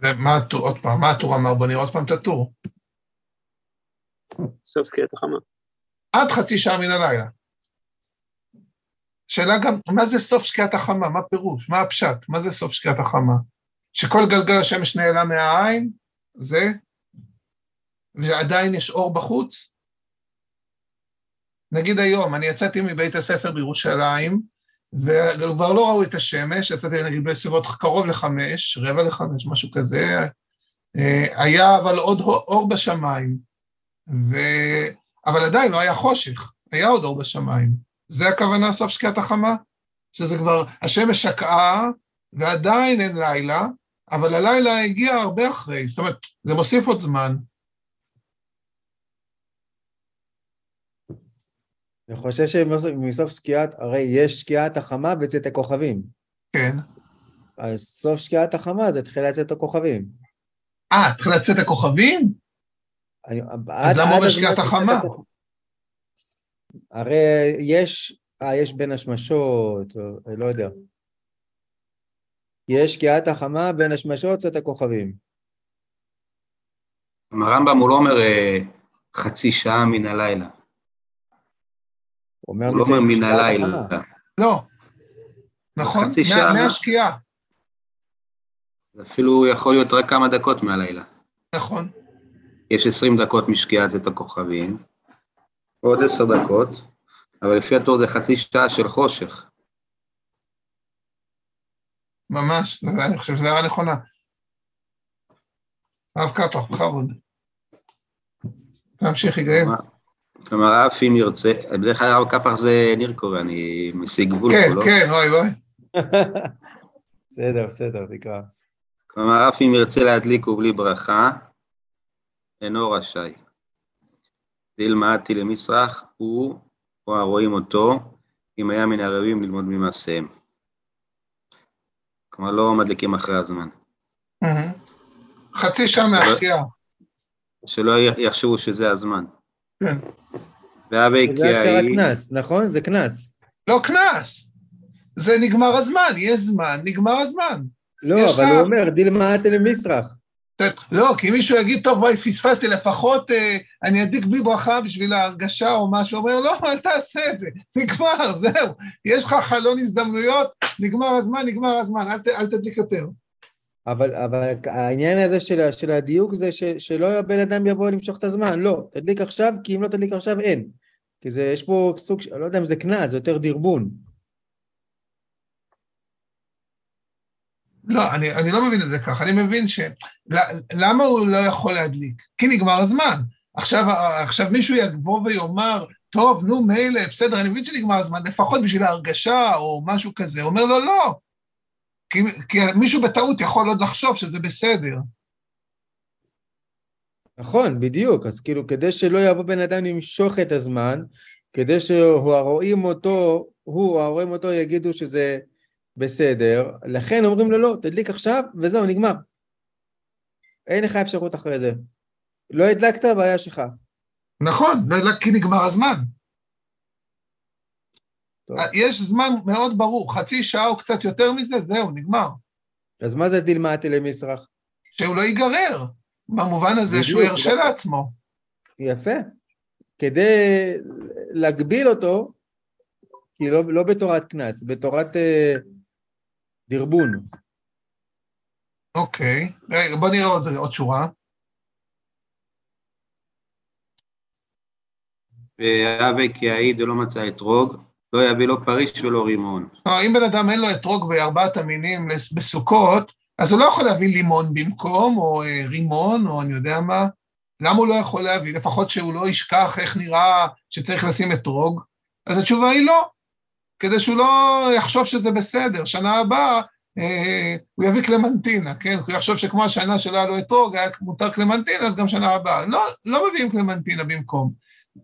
ומה הטור, עוד פעם, מה הטור אמר? בוא נראה עוד פעם את הטור. סוף שקיעת החמה. עד חצי שעה מן הלילה. שאלה גם, מה זה סוף שקיעת החמה? מה פירוש? מה הפשט? מה זה סוף שקיעת החמה? שכל גלגל השמש נעלה מהעין, זה, ועדיין יש אור בחוץ. נגיד היום, אני יצאתי מבית הספר בירושלים, וכבר לא ראו את השמש, יצאתי נגיד בסביבות קרוב לחמש, רבע לחמש, משהו כזה, היה אבל עוד אור בשמיים, ו... אבל עדיין לא היה חושך, היה עוד אור בשמיים. זה הכוונה סוף שקיעת החמה? שזה כבר, השמש שקעה, ועדיין אין לילה, אבל הלילה הגיע הרבה אחרי, זאת אומרת, זה מוסיף עוד זמן. אני חושב שמסוף שקיעת, הרי יש שקיעת החמה וצאת הכוכבים. כן. אז סוף שקיעת החמה זה תחילת צאת הכוכבים. אה, תחילת צאת הכוכבים? אז למה בשקיעת החמה? הרי יש, יש בין השמשות, לא יודע. יש שקיעת החמה בין השמשות, צאת הכוכבים. הרמב"ם הוא לא אומר חצי שעה מן הלילה. אומר הוא לא מאמין הלילה. לא, נכון, מהשקיעה. אפילו יכול להיות רק כמה דקות מהלילה. נכון. יש עשרים דקות משקיעת את הכוכבים, עוד עשר דקות, אבל לפי התור זה חצי שעה של חושך. ממש, אני חושב שזה היה נכונה. אף קפח, חרוד. תמשיך, יגעים. כלומר, אף אם ירצה, בדרך כלל אף קפח זה ניר קורא, אני משיג גבול. כן, כן, אוי, אוי. בסדר, בסדר, תקרא. כלומר, אף אם ירצה להדליק ובלי ברכה, אינו רשאי. דילמאתי למצרח, הוא, או הרואים אותו, אם היה מן הרבים ללמוד ממעשיהם. כלומר, לא מדליקים אחרי הזמן. חצי שעה מהשקיעה. שלא יחשבו שזה הזמן. כן. זה אשכרה כנס, נכון? זה כנס. לא כנס. זה נגמר הזמן, יש זמן, נגמר הזמן. לא, אבל הוא אומר, דילמאתי למצרח. לא, כי מישהו יגיד, טוב, וואי, פספסתי, לפחות אני אדליק בלי ברכה בשביל ההרגשה או משהו, אומר, לא, אל תעשה את זה, נגמר, זהו, יש לך חלון הזדמנויות, נגמר הזמן, נגמר הזמן, אל תדליק יותר. אבל העניין הזה של הדיוק זה שלא הבן אדם יבוא למשוך את הזמן, לא, תדליק עכשיו, כי אם לא תדליק עכשיו אין, כי יש פה סוג, לא יודע אם זה קנס, זה יותר דרבון. לא, אני, אני לא מבין את זה כך, אני מבין ש... למה הוא לא יכול להדליק? כי נגמר הזמן. עכשיו, עכשיו מישהו יגבור ויאמר, טוב, נו, מילא, בסדר, אני מבין שנגמר הזמן, לפחות בשביל ההרגשה או משהו כזה. הוא אומר לו, לא. כי, כי מישהו בטעות יכול עוד לחשוב שזה בסדר. נכון, בדיוק. אז כאילו, כדי שלא יבוא בן אדם למשוך את הזמן, כדי שהוא הרואים אותו, הוא הרואים אותו יגידו שזה... בסדר, לכן אומרים לו לא, תדליק עכשיו, וזהו, נגמר. אין לך אפשרות אחרי זה. לא הדלקת, בעיה שלך. נכון, לא הדלק כי נגמר הזמן. טוב. יש זמן מאוד ברור, חצי שעה או קצת יותר מזה, זהו, נגמר. אז מה זה דילמאתי למצרח? שהוא לא ייגרר, במובן הזה שהוא ירשה לעצמו. יפה. כדי להגביל אותו, כי לא, לא בתורת כנס, בתורת אה, דרבון. אוקיי, רגע, בוא נראה עוד, עוד שורה. ואהבה כי העיד לא מצא אתרוג, לא יביא לו פריש ולא רימון. לא, אם בן אדם אין לו אתרוג בארבעת המינים בסוכות, אז הוא לא יכול להביא לימון במקום, או אה, רימון, או אני יודע מה. למה הוא לא יכול להביא? לפחות שהוא לא ישכח איך נראה שצריך לשים אתרוג. אז התשובה היא לא. כדי שהוא לא יחשוב שזה בסדר, שנה הבאה אה, הוא יביא קלמנטינה, כן? הוא יחשוב שכמו השנה שלה לא אתרוג, היה מותר קלמנטינה, אז גם שנה הבאה. לא, לא מביאים קלמנטינה במקום.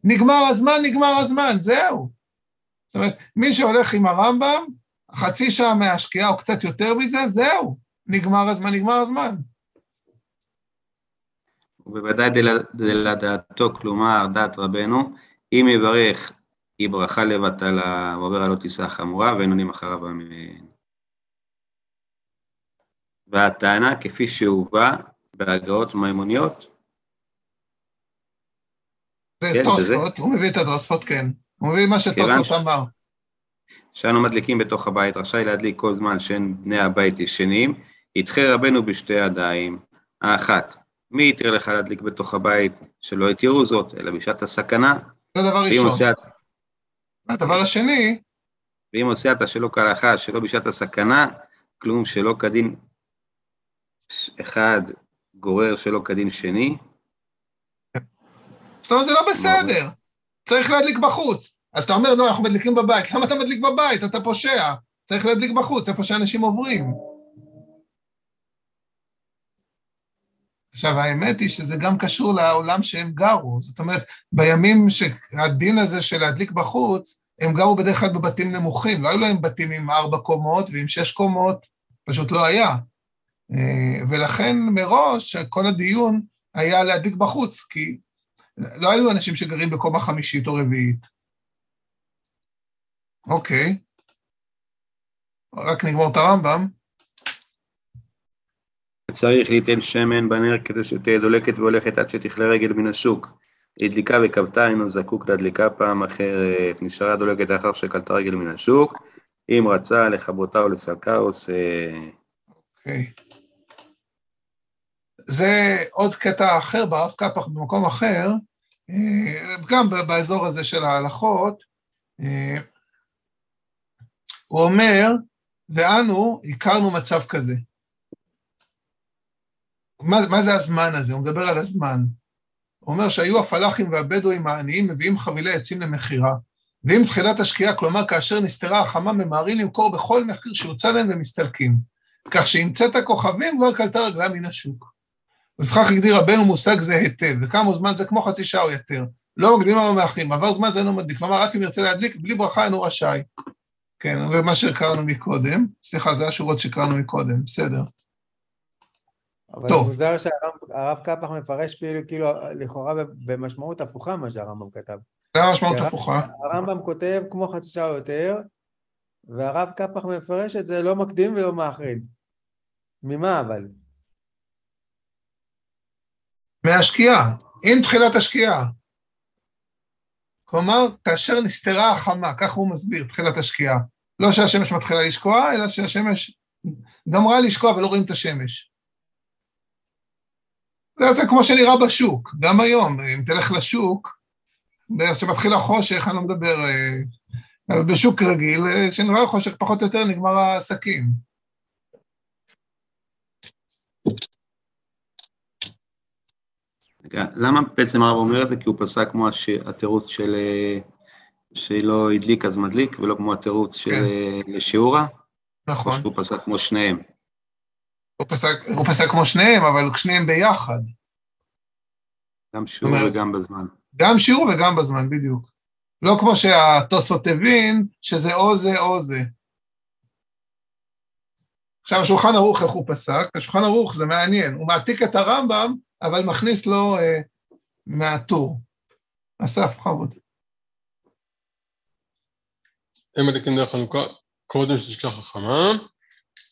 נגמר הזמן, נגמר הזמן, זהו. זאת אומרת, מי שהולך עם הרמב"ם, חצי שעה מהשקיעה או קצת יותר מזה, זהו. נגמר הזמן, נגמר הזמן. ובוודאי דלדעתו, כלומר, דעת רבנו, אם יברך, היא ברכה לבטלה, ועובר עלו טיסה חמורה, ואינונים אחריו אמן. והטענה, כפי שהובא, בהגאות מימוניות. זה תוספות, הוא מביא את התוספות, כן. הוא מביא מה שתוספות אמר. שאנו מדליקים בתוך הבית, רשאי להדליק כל זמן שאין בני הבית ישנים, יתחר רבנו בשתי ידיים. האחת, מי יתיר לך להדליק בתוך הבית, שלא יתירו זאת, אלא בשעת הסכנה? זה דבר ראשון. הדבר השני, ואם עושה אתה שלא כהלכה, שלא בשעת הסכנה, כלום שלא כדין אחד גורר שלא כדין שני. זאת אומרת, זה לא בסדר. צריך להדליק בחוץ. אז אתה אומר, לא, אנחנו מדליקים בבית. למה אתה מדליק בבית? אתה פושע. צריך להדליק בחוץ, איפה שאנשים עוברים. עכשיו, האמת היא שזה גם קשור לעולם שהם גרו. זאת אומרת, בימים שהדין הזה של להדליק בחוץ, הם גרו בדרך כלל בבתים נמוכים. לא היו להם בתים עם ארבע קומות ועם שש קומות, פשוט לא היה. ולכן מראש, כל הדיון היה להדליק בחוץ, כי לא היו אנשים שגרים בקומה חמישית או רביעית. אוקיי. רק נגמור את הרמב"ם. צריך ליתן שמן בנר כדי שתהיה דולקת והולכת עד שתכלה רגל מן השוק, הדליקה וכבתה, אינו זקוק להדליקה פעם אחרת, נשארה דולקת לאחר שקלתה רגל מן השוק, אם רצה לחבותה או לסלקה עושה. אוקיי. זה עוד קטע אחר, באף קפח במקום אחר, גם באזור הזה של ההלכות, הוא אומר, ואנו הכרנו מצב כזה. מה, מה זה הזמן הזה? הוא מדבר על הזמן. הוא אומר שהיו הפלחים והבדואים העניים מביאים חבילי עצים למחירה, ועם תחילת השקיעה, כלומר כאשר נסתרה החמה, ממהרים למכור בכל מחיר שיוצא להם ומסתלקים, כך שימצאת הכוכבים כבר קלטה רגלה מן השוק. ולפכך הגדיר רבנו מושג זה היטב, וכמה זמן זה כמו חצי שעה או יותר. לא מקדים או מאחרים, עבר זמן זה אינו מדליק, כלומר אף אם ירצה להדליק, בלי ברכה אינו רשאי. כן, ומה שקראנו מקודם, סליחה, זה השורות שקראנו מקודם, בסדר. אבל מוזר שהרב קפח מפרש כאילו לכאורה במשמעות הפוכה מה שהרמב"ם כתב. זה המשמעות הפוכה. הרמב"ם כותב כמו חצי שעה או יותר, והרב קפח מפרש את זה לא מקדים ולא מאחרים. ממה אבל? מהשקיעה, עם תחילת השקיעה. כלומר, כאשר נסתרה החמה, כך הוא מסביר, תחילת השקיעה. לא שהשמש מתחילה לשקוע, אלא שהשמש גמרה לשקוע ולא רואים את השמש. זה כמו שנראה בשוק, גם היום, אם תלך לשוק, כשמתחיל החושך, אני לא מדבר, בשוק רגיל, כשנראה חושך פחות או יותר נגמר העסקים. למה בעצם הרב אומר את זה? כי הוא פסק כמו התירוץ של שלא הדליק אז מדליק, ולא כמו התירוץ של שיעורה. נכון. הוא פסק כמו שניהם. הוא פסק, הוא פסק כמו שניהם, אבל שניהם ביחד. גם שיעור וגם בזמן. גם שיעור וגם בזמן, בדיוק. לא כמו שהתוספות הבין, שזה או זה או זה. עכשיו, השולחן ערוך, איך הוא פסק? השולחן ערוך, זה מעניין. הוא מעתיק את הרמב"ם, אבל מכניס לו אה, מהטור. אסף, חבוד. הם מדליקים דרך חנוכה, קודם שתשכח החמה,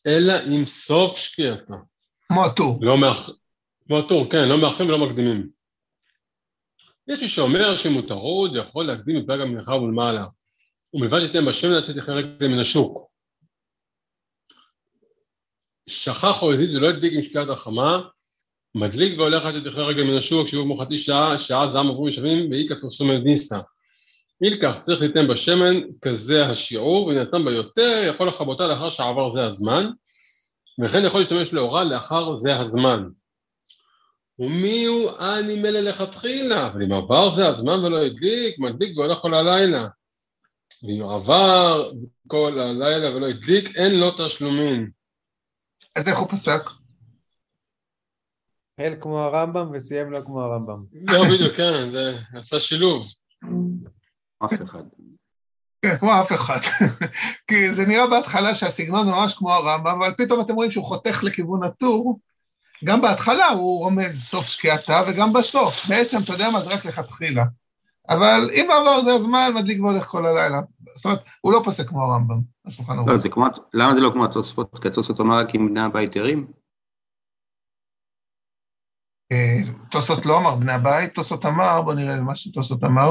אלא עם סוף שקיעתה. כמו הטור. לא מאח... כמו הטור, כן, לא מאחרים ולא מקדימים. יש לי שאומר שמותרות יכול להקדים מפלג המלאכה ולמעלה, ומלבד שתהיה בשמן עד שתחרק מן השוק. שכח או הזיד ולא ידליק עם שקיעת החמה, מדליק והולך עד שתחרק רגל מן השוק, שיעור כמו חצי שעה, שעה זעם עבור משווים, ואי כפרסום אל ניסה. אילכך צריך ליתן בשמן כזה השיעור, ונתן ביותר יכול לחבותה לאחר שעבר זה הזמן, וכן יכול להשתמש לאורה לאחר זה הזמן. ומי הוא הנימל לכתחילה? אבל אם עבר זה הזמן ולא הדליק, מדליק והולך כל הלילה. ואם עבר כל הלילה ולא הדליק, אין לו תשלומים. אז איך הוא פסק? החל כמו הרמב"ם וסיים לא כמו הרמב"ם. לא בדיוק, כן, זה עשה שילוב. אף אחד. כן, כמו אף אחד. כי זה נראה בהתחלה שהסגנון ממש כמו הרמב"ם, אבל פתאום אתם רואים שהוא חותך לכיוון הטור, גם בהתחלה הוא רומז סוף שקיעתה, וגם בסוף. בעצם אתה יודע מה, זה רק לכתחילה. אבל אם עבר זה הזמן, מדליק והולך כל הלילה. זאת אומרת, הוא לא פוסק כמו הרמב"ם. לא, זה כמו, למה זה לא כמו התוספות? כי התוספות אומר רק עם בני הבית ערים? תוספות לא אמר בני הבית, תוספות אמר, בוא נראה מה שתוספות אמר.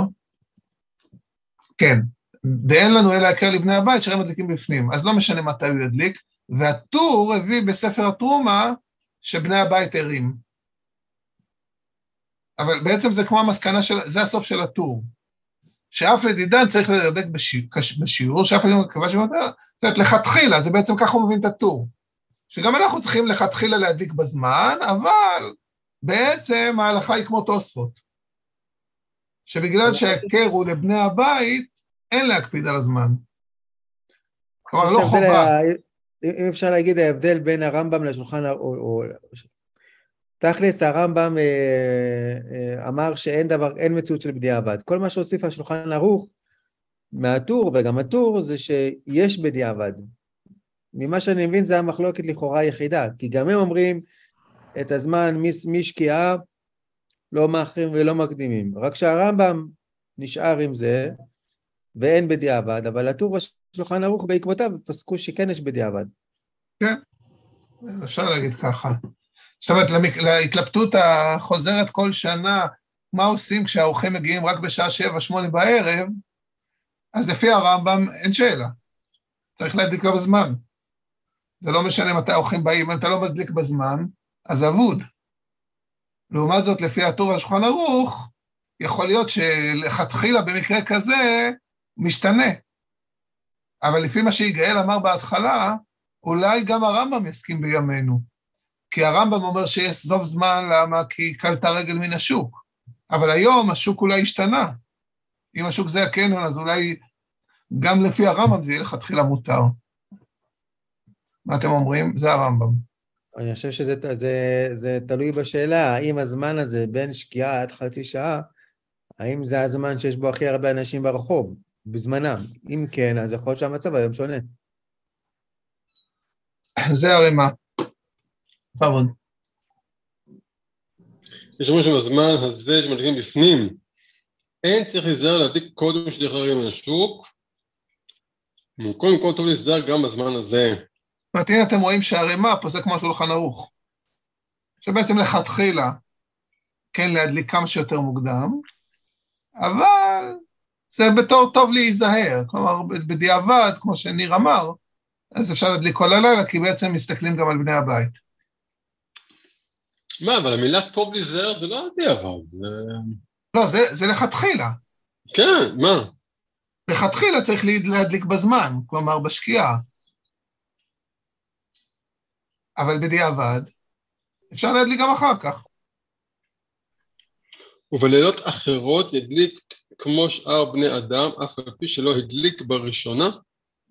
כן, דאין לנו אלא הכר לבני הבית שהם מדליקים בפנים, אז לא משנה מתי הוא ידליק, והטור הביא בספר התרומה שבני הבית ערים. אבל בעצם זה כמו המסקנה, של, זה הסוף של הטור, שאף לדידן צריך לדלק בשיעור, שאף לדידן מקווה שמותר, זאת לכתחילה, זה בעצם ככה הוא מבין את הטור, שגם אנחנו צריכים לכתחילה להדליק בזמן, אבל בעצם ההלכה היא כמו תוספות. שבגלל שהכרו לבני הבית, אין להקפיד על הזמן. כלומר, לא חובה. אם אפשר להגיד, ההבדל בין הרמב"ם לשולחן, או... תכלס, הרמב"ם אמר שאין דבר, אין מציאות של בדיעבד. כל מה שהוסיף השולחן ערוך, מהטור וגם הטור, זה שיש בדיעבד. ממה שאני מבין, זה המחלוקת לכאורה היחידה, כי גם הם אומרים, את הזמן משקיעה, לא מאחרים ולא מקדימים, רק שהרמב"ם נשאר עם זה, ואין בדיעבד, אבל הטור בשולחן ערוך בעקבותיו, פסקו שכן יש בדיעבד. כן, אפשר להגיד ככה. זאת אומרת, להתלבטות החוזרת כל שנה, מה עושים כשהאורחים מגיעים רק בשעה שבע, שמונה בערב, אז לפי הרמב"ם אין שאלה. צריך להדליק לו בזמן. זה לא משנה מתי האורחים באים, אם אתה לא מדליק בזמן, אז אבוד. לעומת זאת, לפי הטור והשולחן ערוך, יכול להיות שלכתחילה במקרה כזה משתנה. אבל לפי מה שיגאל אמר בהתחלה, אולי גם הרמב"ם יסכים בימינו. כי הרמב"ם אומר שיש סוף זמן, למה? כי קלטה רגל מן השוק. אבל היום השוק אולי השתנה. אם השוק זה הקנון, אז אולי גם לפי הרמב"ם זה יהיה לכתחילה מותר. מה אתם אומרים? זה הרמב"ם. אני חושב שזה זה, זה תלוי בשאלה, האם הזמן הזה בין שקיעה עד חצי שעה, האם זה הזמן שיש בו הכי הרבה אנשים ברחוב, בזמנם? אם כן, אז יכול להיות שהמצב היום שונה. זה הרמה. פרון. יש אומרים שבזמן הזה שמדליקים בפנים, אין צריך להיזהר להדליק קודם שדחרים לשוק, קודם כל טוב להיזהר גם בזמן הזה. זאת אומרת, אתם רואים שהרמה פוסק כמו שולחן ערוך, שבעצם לכתחילה, כן, להדליק כמה שיותר מוקדם, אבל זה בתור טוב להיזהר, כלומר, בדיעבד, כמו שניר אמר, אז אפשר להדליק כל הלילה, כי בעצם מסתכלים גם על בני הבית. מה, אבל המילה טוב להיזהר זה לא הדיעבד, זה... לא, זה, זה לכתחילה. כן, מה? לכתחילה צריך להדליק בזמן, כלומר, בשקיעה. אבל בדיעבד, אפשר להדליק גם אחר כך. ובלילות אחרות ידליק כמו שאר בני אדם, אף על פי שלא הדליק בראשונה?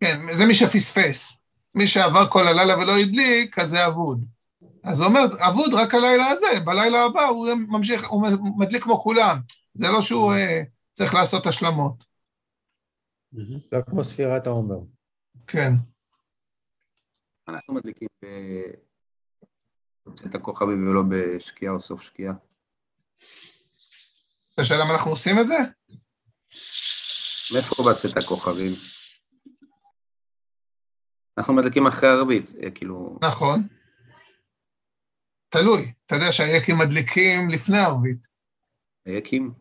כן, זה מי שפספס. מי שעבר כל הלילה ולא הדליק, אז זה אבוד. אז הוא אומר, אבוד רק הלילה הזה, בלילה הבא הוא ממשיך, הוא מדליק כמו כולם. זה לא שהוא צריך לעשות השלמות. לא כמו ספירת העומר. כן. אנחנו מדליקים בצאת הכוכבים ולא בשקיעה או סוף שקיעה. אתה שואל למה אנחנו עושים את זה? מאיפה בצאת הכוכבים? אנחנו מדליקים אחרי ערבית, כאילו... נכון. תלוי, אתה יודע שהיקים מדליקים לפני ערבית. היקים?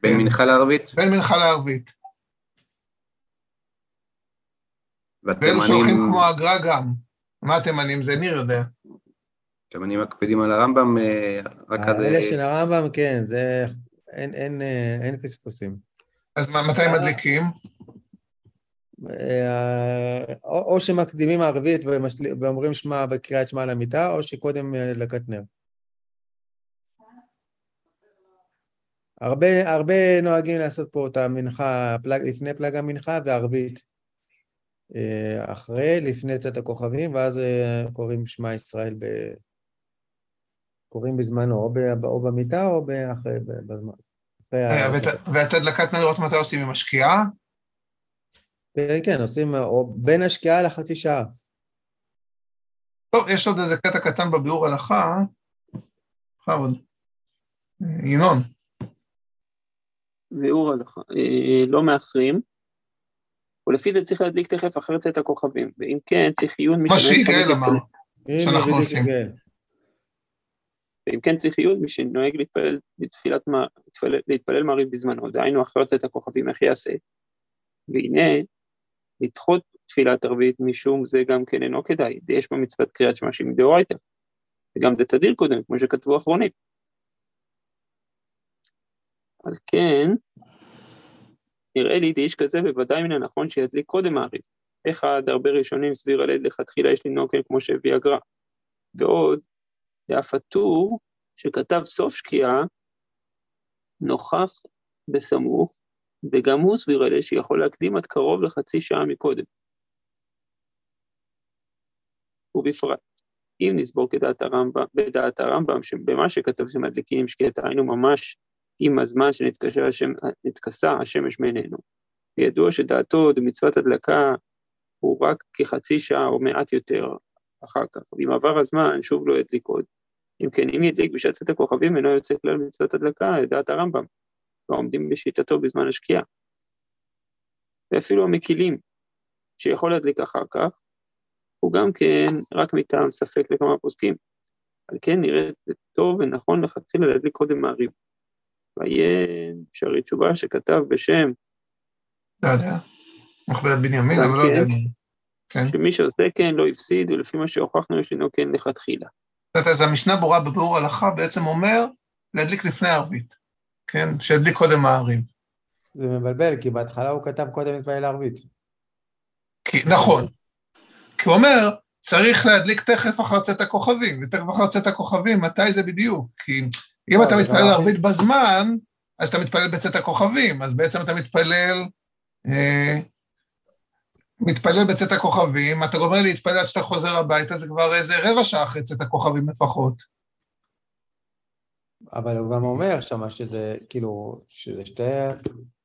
בין מנחה לערבית? בין מנחה לערבית. ואלו שולחים כמו האגרה גם. מה התימנים? זה ניר יודע. התימנים מקפידים על הרמב"ם רק על... האלה של הרמב"ם, כן, זה... אין, אין, אין פספוסים. אז מתי מדליקים? או, או שמקדימים ערבית ומשל... ואומרים שמה בקריאת שמה למיטה, או שקודם לקטנר. הרבה, הרבה נוהגים לעשות פה את המנחה, פלג, לפני פלג המנחה וערבית. אחרי, לפני צאת הכוכבים, ואז קוראים שמע ישראל, ב... קוראים בזמנו, או, ב... או במיטה או באחרי, בזמן. ואת הדלקת נרות מתי עושים עם השקיעה? כן, עושים או בין השקיעה לחצי שעה. טוב, יש עוד איזה קטע קטן בביאור הלכה, חבוד, ינון. ביאור הלכה, לא מאחרים. ולפי זה צריך להדליק תכף אחרי צאת הכוכבים, ואם כן, צריך עיון... מה שיגאל אמר, שאנחנו עושים. ואם כן, צריך עיון, מי שנוהג להתפלל מעריב בזמנו, דהיינו אחרי צאת הכוכבים, איך יעשה? והנה, לדחות תפילת ערבית משום זה גם כן אינו כדאי, יש במצוות קריאת שמע שהיא מדאורייתא, וגם זה תדיר קודם, כמו שכתבו אחרונים. על כן... נראה לי דאיש כזה בוודאי מן הנכון שידליק קודם הערב. אחד, הרבה ראשונים סביר על יד לכתחילה יש לי נוקן כמו שהביא הגר"א. ועוד, דף הטור שכתב סוף שקיעה, נוכח בסמוך, וגם הוא סביר על יד שיכול להקדים עד קרוב לחצי שעה מקודם. ובפרט, אם נסבור כדעת הרמב"ם, בדעת הרמב"ם, שבמה שכתב שמדליקים שקיעת היינו ממש, עם הזמן שנתכסה השמש מעינינו. וידוע שדעתו דמצוות הדלקה הוא רק כחצי שעה או מעט יותר אחר כך. אם עבר הזמן, שוב לא ידליק עוד. אם כן, אם ידליק בשעת צאת הכוכבים, אינו יוצא כלל מצוות הדלקה לדעת הרמב"ם, ועומדים בשיטתו בזמן השקיעה. ואפילו המקילים שיכול להדליק אחר כך, הוא גם כן רק מטעם ספק לכמה פוסקים. על כן נראה טוב ונכון לכתחילה להדליק קודם מעריב. עיין שרי תשובה שכתב בשם, לא יודע, מחברת בנימין, אבל לא יודע. שמי שעושה כן לא הפסיד, ולפי מה שהוכחנו יש לנו כן לכתחילה. אז המשנה ברורה בביאור הלכה בעצם אומר, להדליק לפני הערבית, כן? שידליק קודם הערב. זה מבלבל, כי בהתחלה הוא כתב קודם להתפלל לערבית. נכון. כי הוא אומר, צריך להדליק תכף אחר צאת הכוכבים, ותכף אחר צאת הכוכבים, מתי זה בדיוק? כי אם אתה מתפלל לערבית בזמן, אז אתה מתפלל בצאת הכוכבים, אז בעצם אתה מתפלל... מתפלל בצאת הכוכבים, אתה גומר להתפלל עד שאתה חוזר הביתה, זה כבר איזה רבע שעה אחרי צאת הכוכבים לפחות. אבל הוא גם אומר שמה שזה, כאילו, שזה שתי...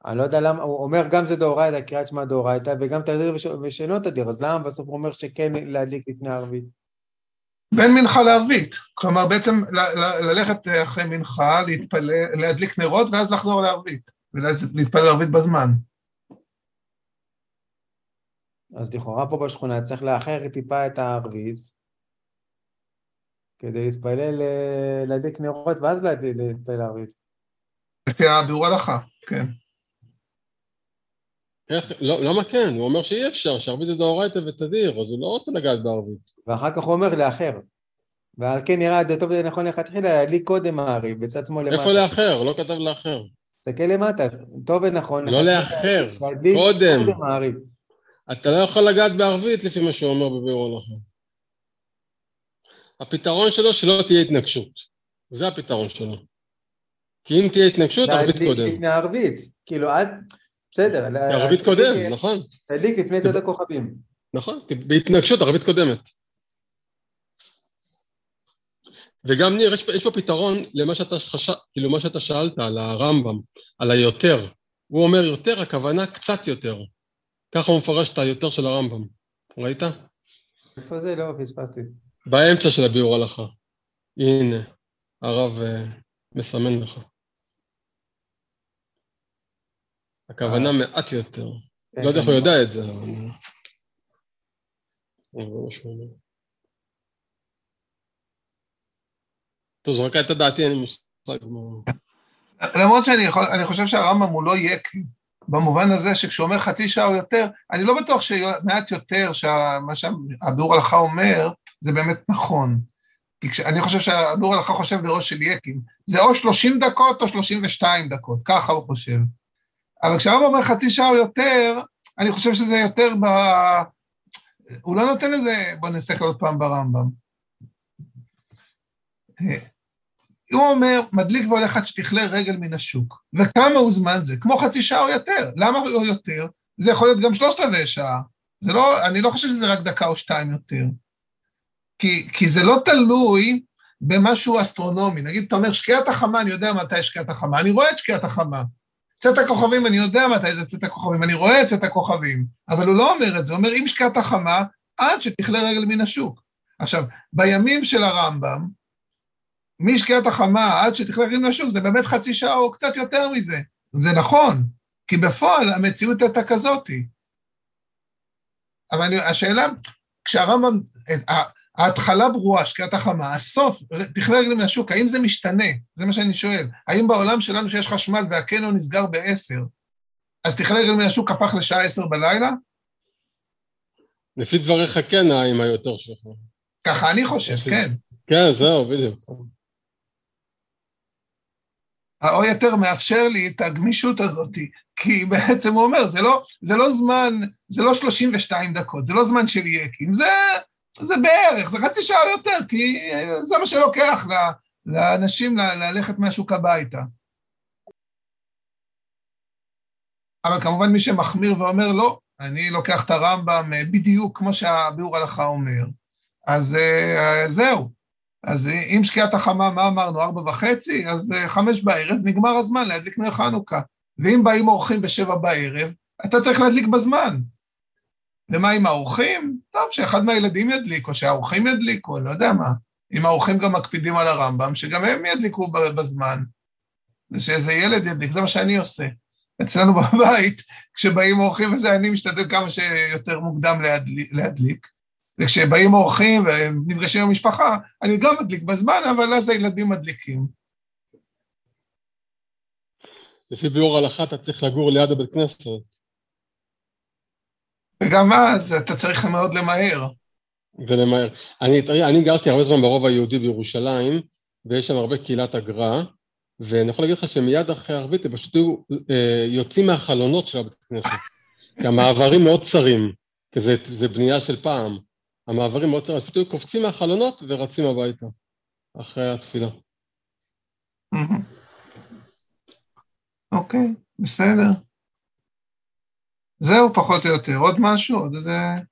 אני לא יודע למה, הוא אומר גם זה דאורייתא, קריאת שמע דאורייתא, וגם תדיר ושאינו תדיר, אז למה? בסוף הוא אומר שכן להדליק לפני ערבית. בין מנחה לערבית, כלומר בעצם ללכת אחרי מנחה, להדליק נרות ואז לחזור לערבית, ולהתפלל לערבית בזמן. אז לכאורה פה בשכונה צריך לאחר טיפה את הערבית, כדי להתפלל להדליק נרות, ואז להתפלל לערבית. לפי הביאור הלכה, כן. איך? לא מה כן, הוא אומר שאי אפשר, שערבית זה דאורייתא ותדיר, אז הוא לא רוצה לגעת בערבית. ואחר כך הוא אומר לאחר. ועל כן נראה, זה טוב, זה נכון לכתחילה, להדליק קודם הערבית, בצד שמאל למטה. איפה לאחר? לא כתב לאחר. תסתכל למטה, טוב ונכון. לא לאחר, קודם. אתה לא יכול לגעת בערבית לפי מה שהוא אומר בביאור הלכה. הפתרון שלו שלא תהיה התנגשות. זה הפתרון שלו. כי אם תהיה התנגשות, ערבית קודם. להדליק לפני ערבית, כאילו עד... בסדר. ערבית קודם, נכון. להדליק לפני צד הכוכבים. נכון, בהתנגשות ערבית קודמת. וגם ניר, יש פה פתרון למה שאתה חשבת, כאילו מה שאתה שאלת על הרמב"ם, על היותר. הוא אומר יותר, הכוונה קצת יותר. ככה הוא מפרש את היותר של הרמב"ם, ראית? איפה זה? לא, פספסתי. באמצע של הביאור הלכה. הנה, הרב מסמן לך. הכוונה מעט יותר. לא יודע איך הוא יודע את זה, אבל... טוב, זרקה את הדעתי, אני מושג כמו... למרות שאני חושב שהרמב"ם הוא לא יקי. במובן הזה שכשהוא אומר חצי שעה או יותר, אני לא בטוח שמעט יותר שמה שהביאור הלכה אומר, זה באמת נכון. כי כש, אני חושב שהביאור הלכה חושב בראש של יקין, זה או שלושים דקות או שלושים ושתיים דקות, ככה הוא חושב. אבל כשהרב אומר חצי שעה או יותר, אני חושב שזה יותר ב... הוא לא נותן לזה, בוא נסתכל עוד פעם ברמב"ם. הוא אומר, מדליק והולך עד שתכלה רגל מן השוק, וכמה הוא זמן זה? כמו חצי שעה או יותר. למה הוא יותר? זה יכול להיות גם שלושת רבעי שעה. זה לא, אני לא חושב שזה רק דקה או שתיים יותר. כי, כי זה לא תלוי במשהו אסטרונומי. נגיד, אתה אומר, שקיעת החמה, אני יודע מתי שקיעת החמה, אני רואה את שקיעת החמה. צאת הכוכבים, אני יודע מתי זה צאת הכוכבים, אני רואה את צאת הכוכבים. אבל הוא לא אומר את זה, הוא אומר, אם שקיעת החמה, עד שתכלה רגל מן השוק. עכשיו, בימים של הרמב"ם, משקיעת החמה עד שתכלחים לשוק, זה באמת חצי שעה או קצת יותר מזה. זה נכון, כי בפועל המציאות הייתה כזאת. אבל אני, השאלה, כשהרמב"ם, ההתחלה ברורה, שקיעת החמה, הסוף, תכלחים לשוק, האם זה משתנה? זה מה שאני שואל. האם בעולם שלנו שיש חשמל והקנון נסגר ב-עשר, אז תכלחים לשוק הפך לשעה עשר בלילה? לפי דבריך כן, האם היותר שלך. ככה אני חושב, כן. כן, זהו, בדיוק. או יותר מאפשר לי את הגמישות הזאת, כי בעצם הוא אומר, זה לא, זה לא זמן, זה לא שלושים ושתיים דקות, זה לא זמן של יקים, זה, זה בערך, זה חצי שעה יותר, כי זה מה שלוקח לאנשים ללכת מהשוק הביתה. אבל כמובן מי שמחמיר ואומר, לא, אני לוקח את הרמב"ם בדיוק כמו שהביאור הלכה אומר. אז זהו. אז אם שקיעת החמה, מה אמרנו, ארבע וחצי, אז חמש בערב, נגמר הזמן להדליק נר חנוכה. ואם באים אורחים בשבע בערב, אתה צריך להדליק בזמן. ומה עם האורחים? טוב, שאחד מהילדים ידליק, או שהאורחים ידליק, או לא יודע מה. אם האורחים גם מקפידים על הרמב"ם, שגם הם ידליקו בזמן. ושאיזה ילד ידליק, זה מה שאני עושה. אצלנו בבית, כשבאים אורחים וזה, אני משתדל כמה שיותר מוקדם להדליק. וכשבאים אורחים ונפגשים במשפחה, אני גם מדליק בזמן, אבל אז הילדים מדליקים. לפי ביאור הלכה אתה צריך לגור ליד הבית כנסת. וגם אז אתה צריך מאוד למהר. ולמהר. אני, תראי, אני גרתי הרבה זמן ברוב היהודי בירושלים, ויש שם הרבה קהילת אגרה, ואני יכול להגיד לך שמיד אחרי ערבית, הם פשוט אה, יוצאים מהחלונות של הבית כנסת. כי המעברים מאוד צרים, כי זה, זה בנייה של פעם. המעברים מאוד צרים, פשוט קופצים מהחלונות ורצים הביתה, אחרי התפילה. אוקיי, בסדר. זהו פחות או יותר, עוד משהו, עוד איזה...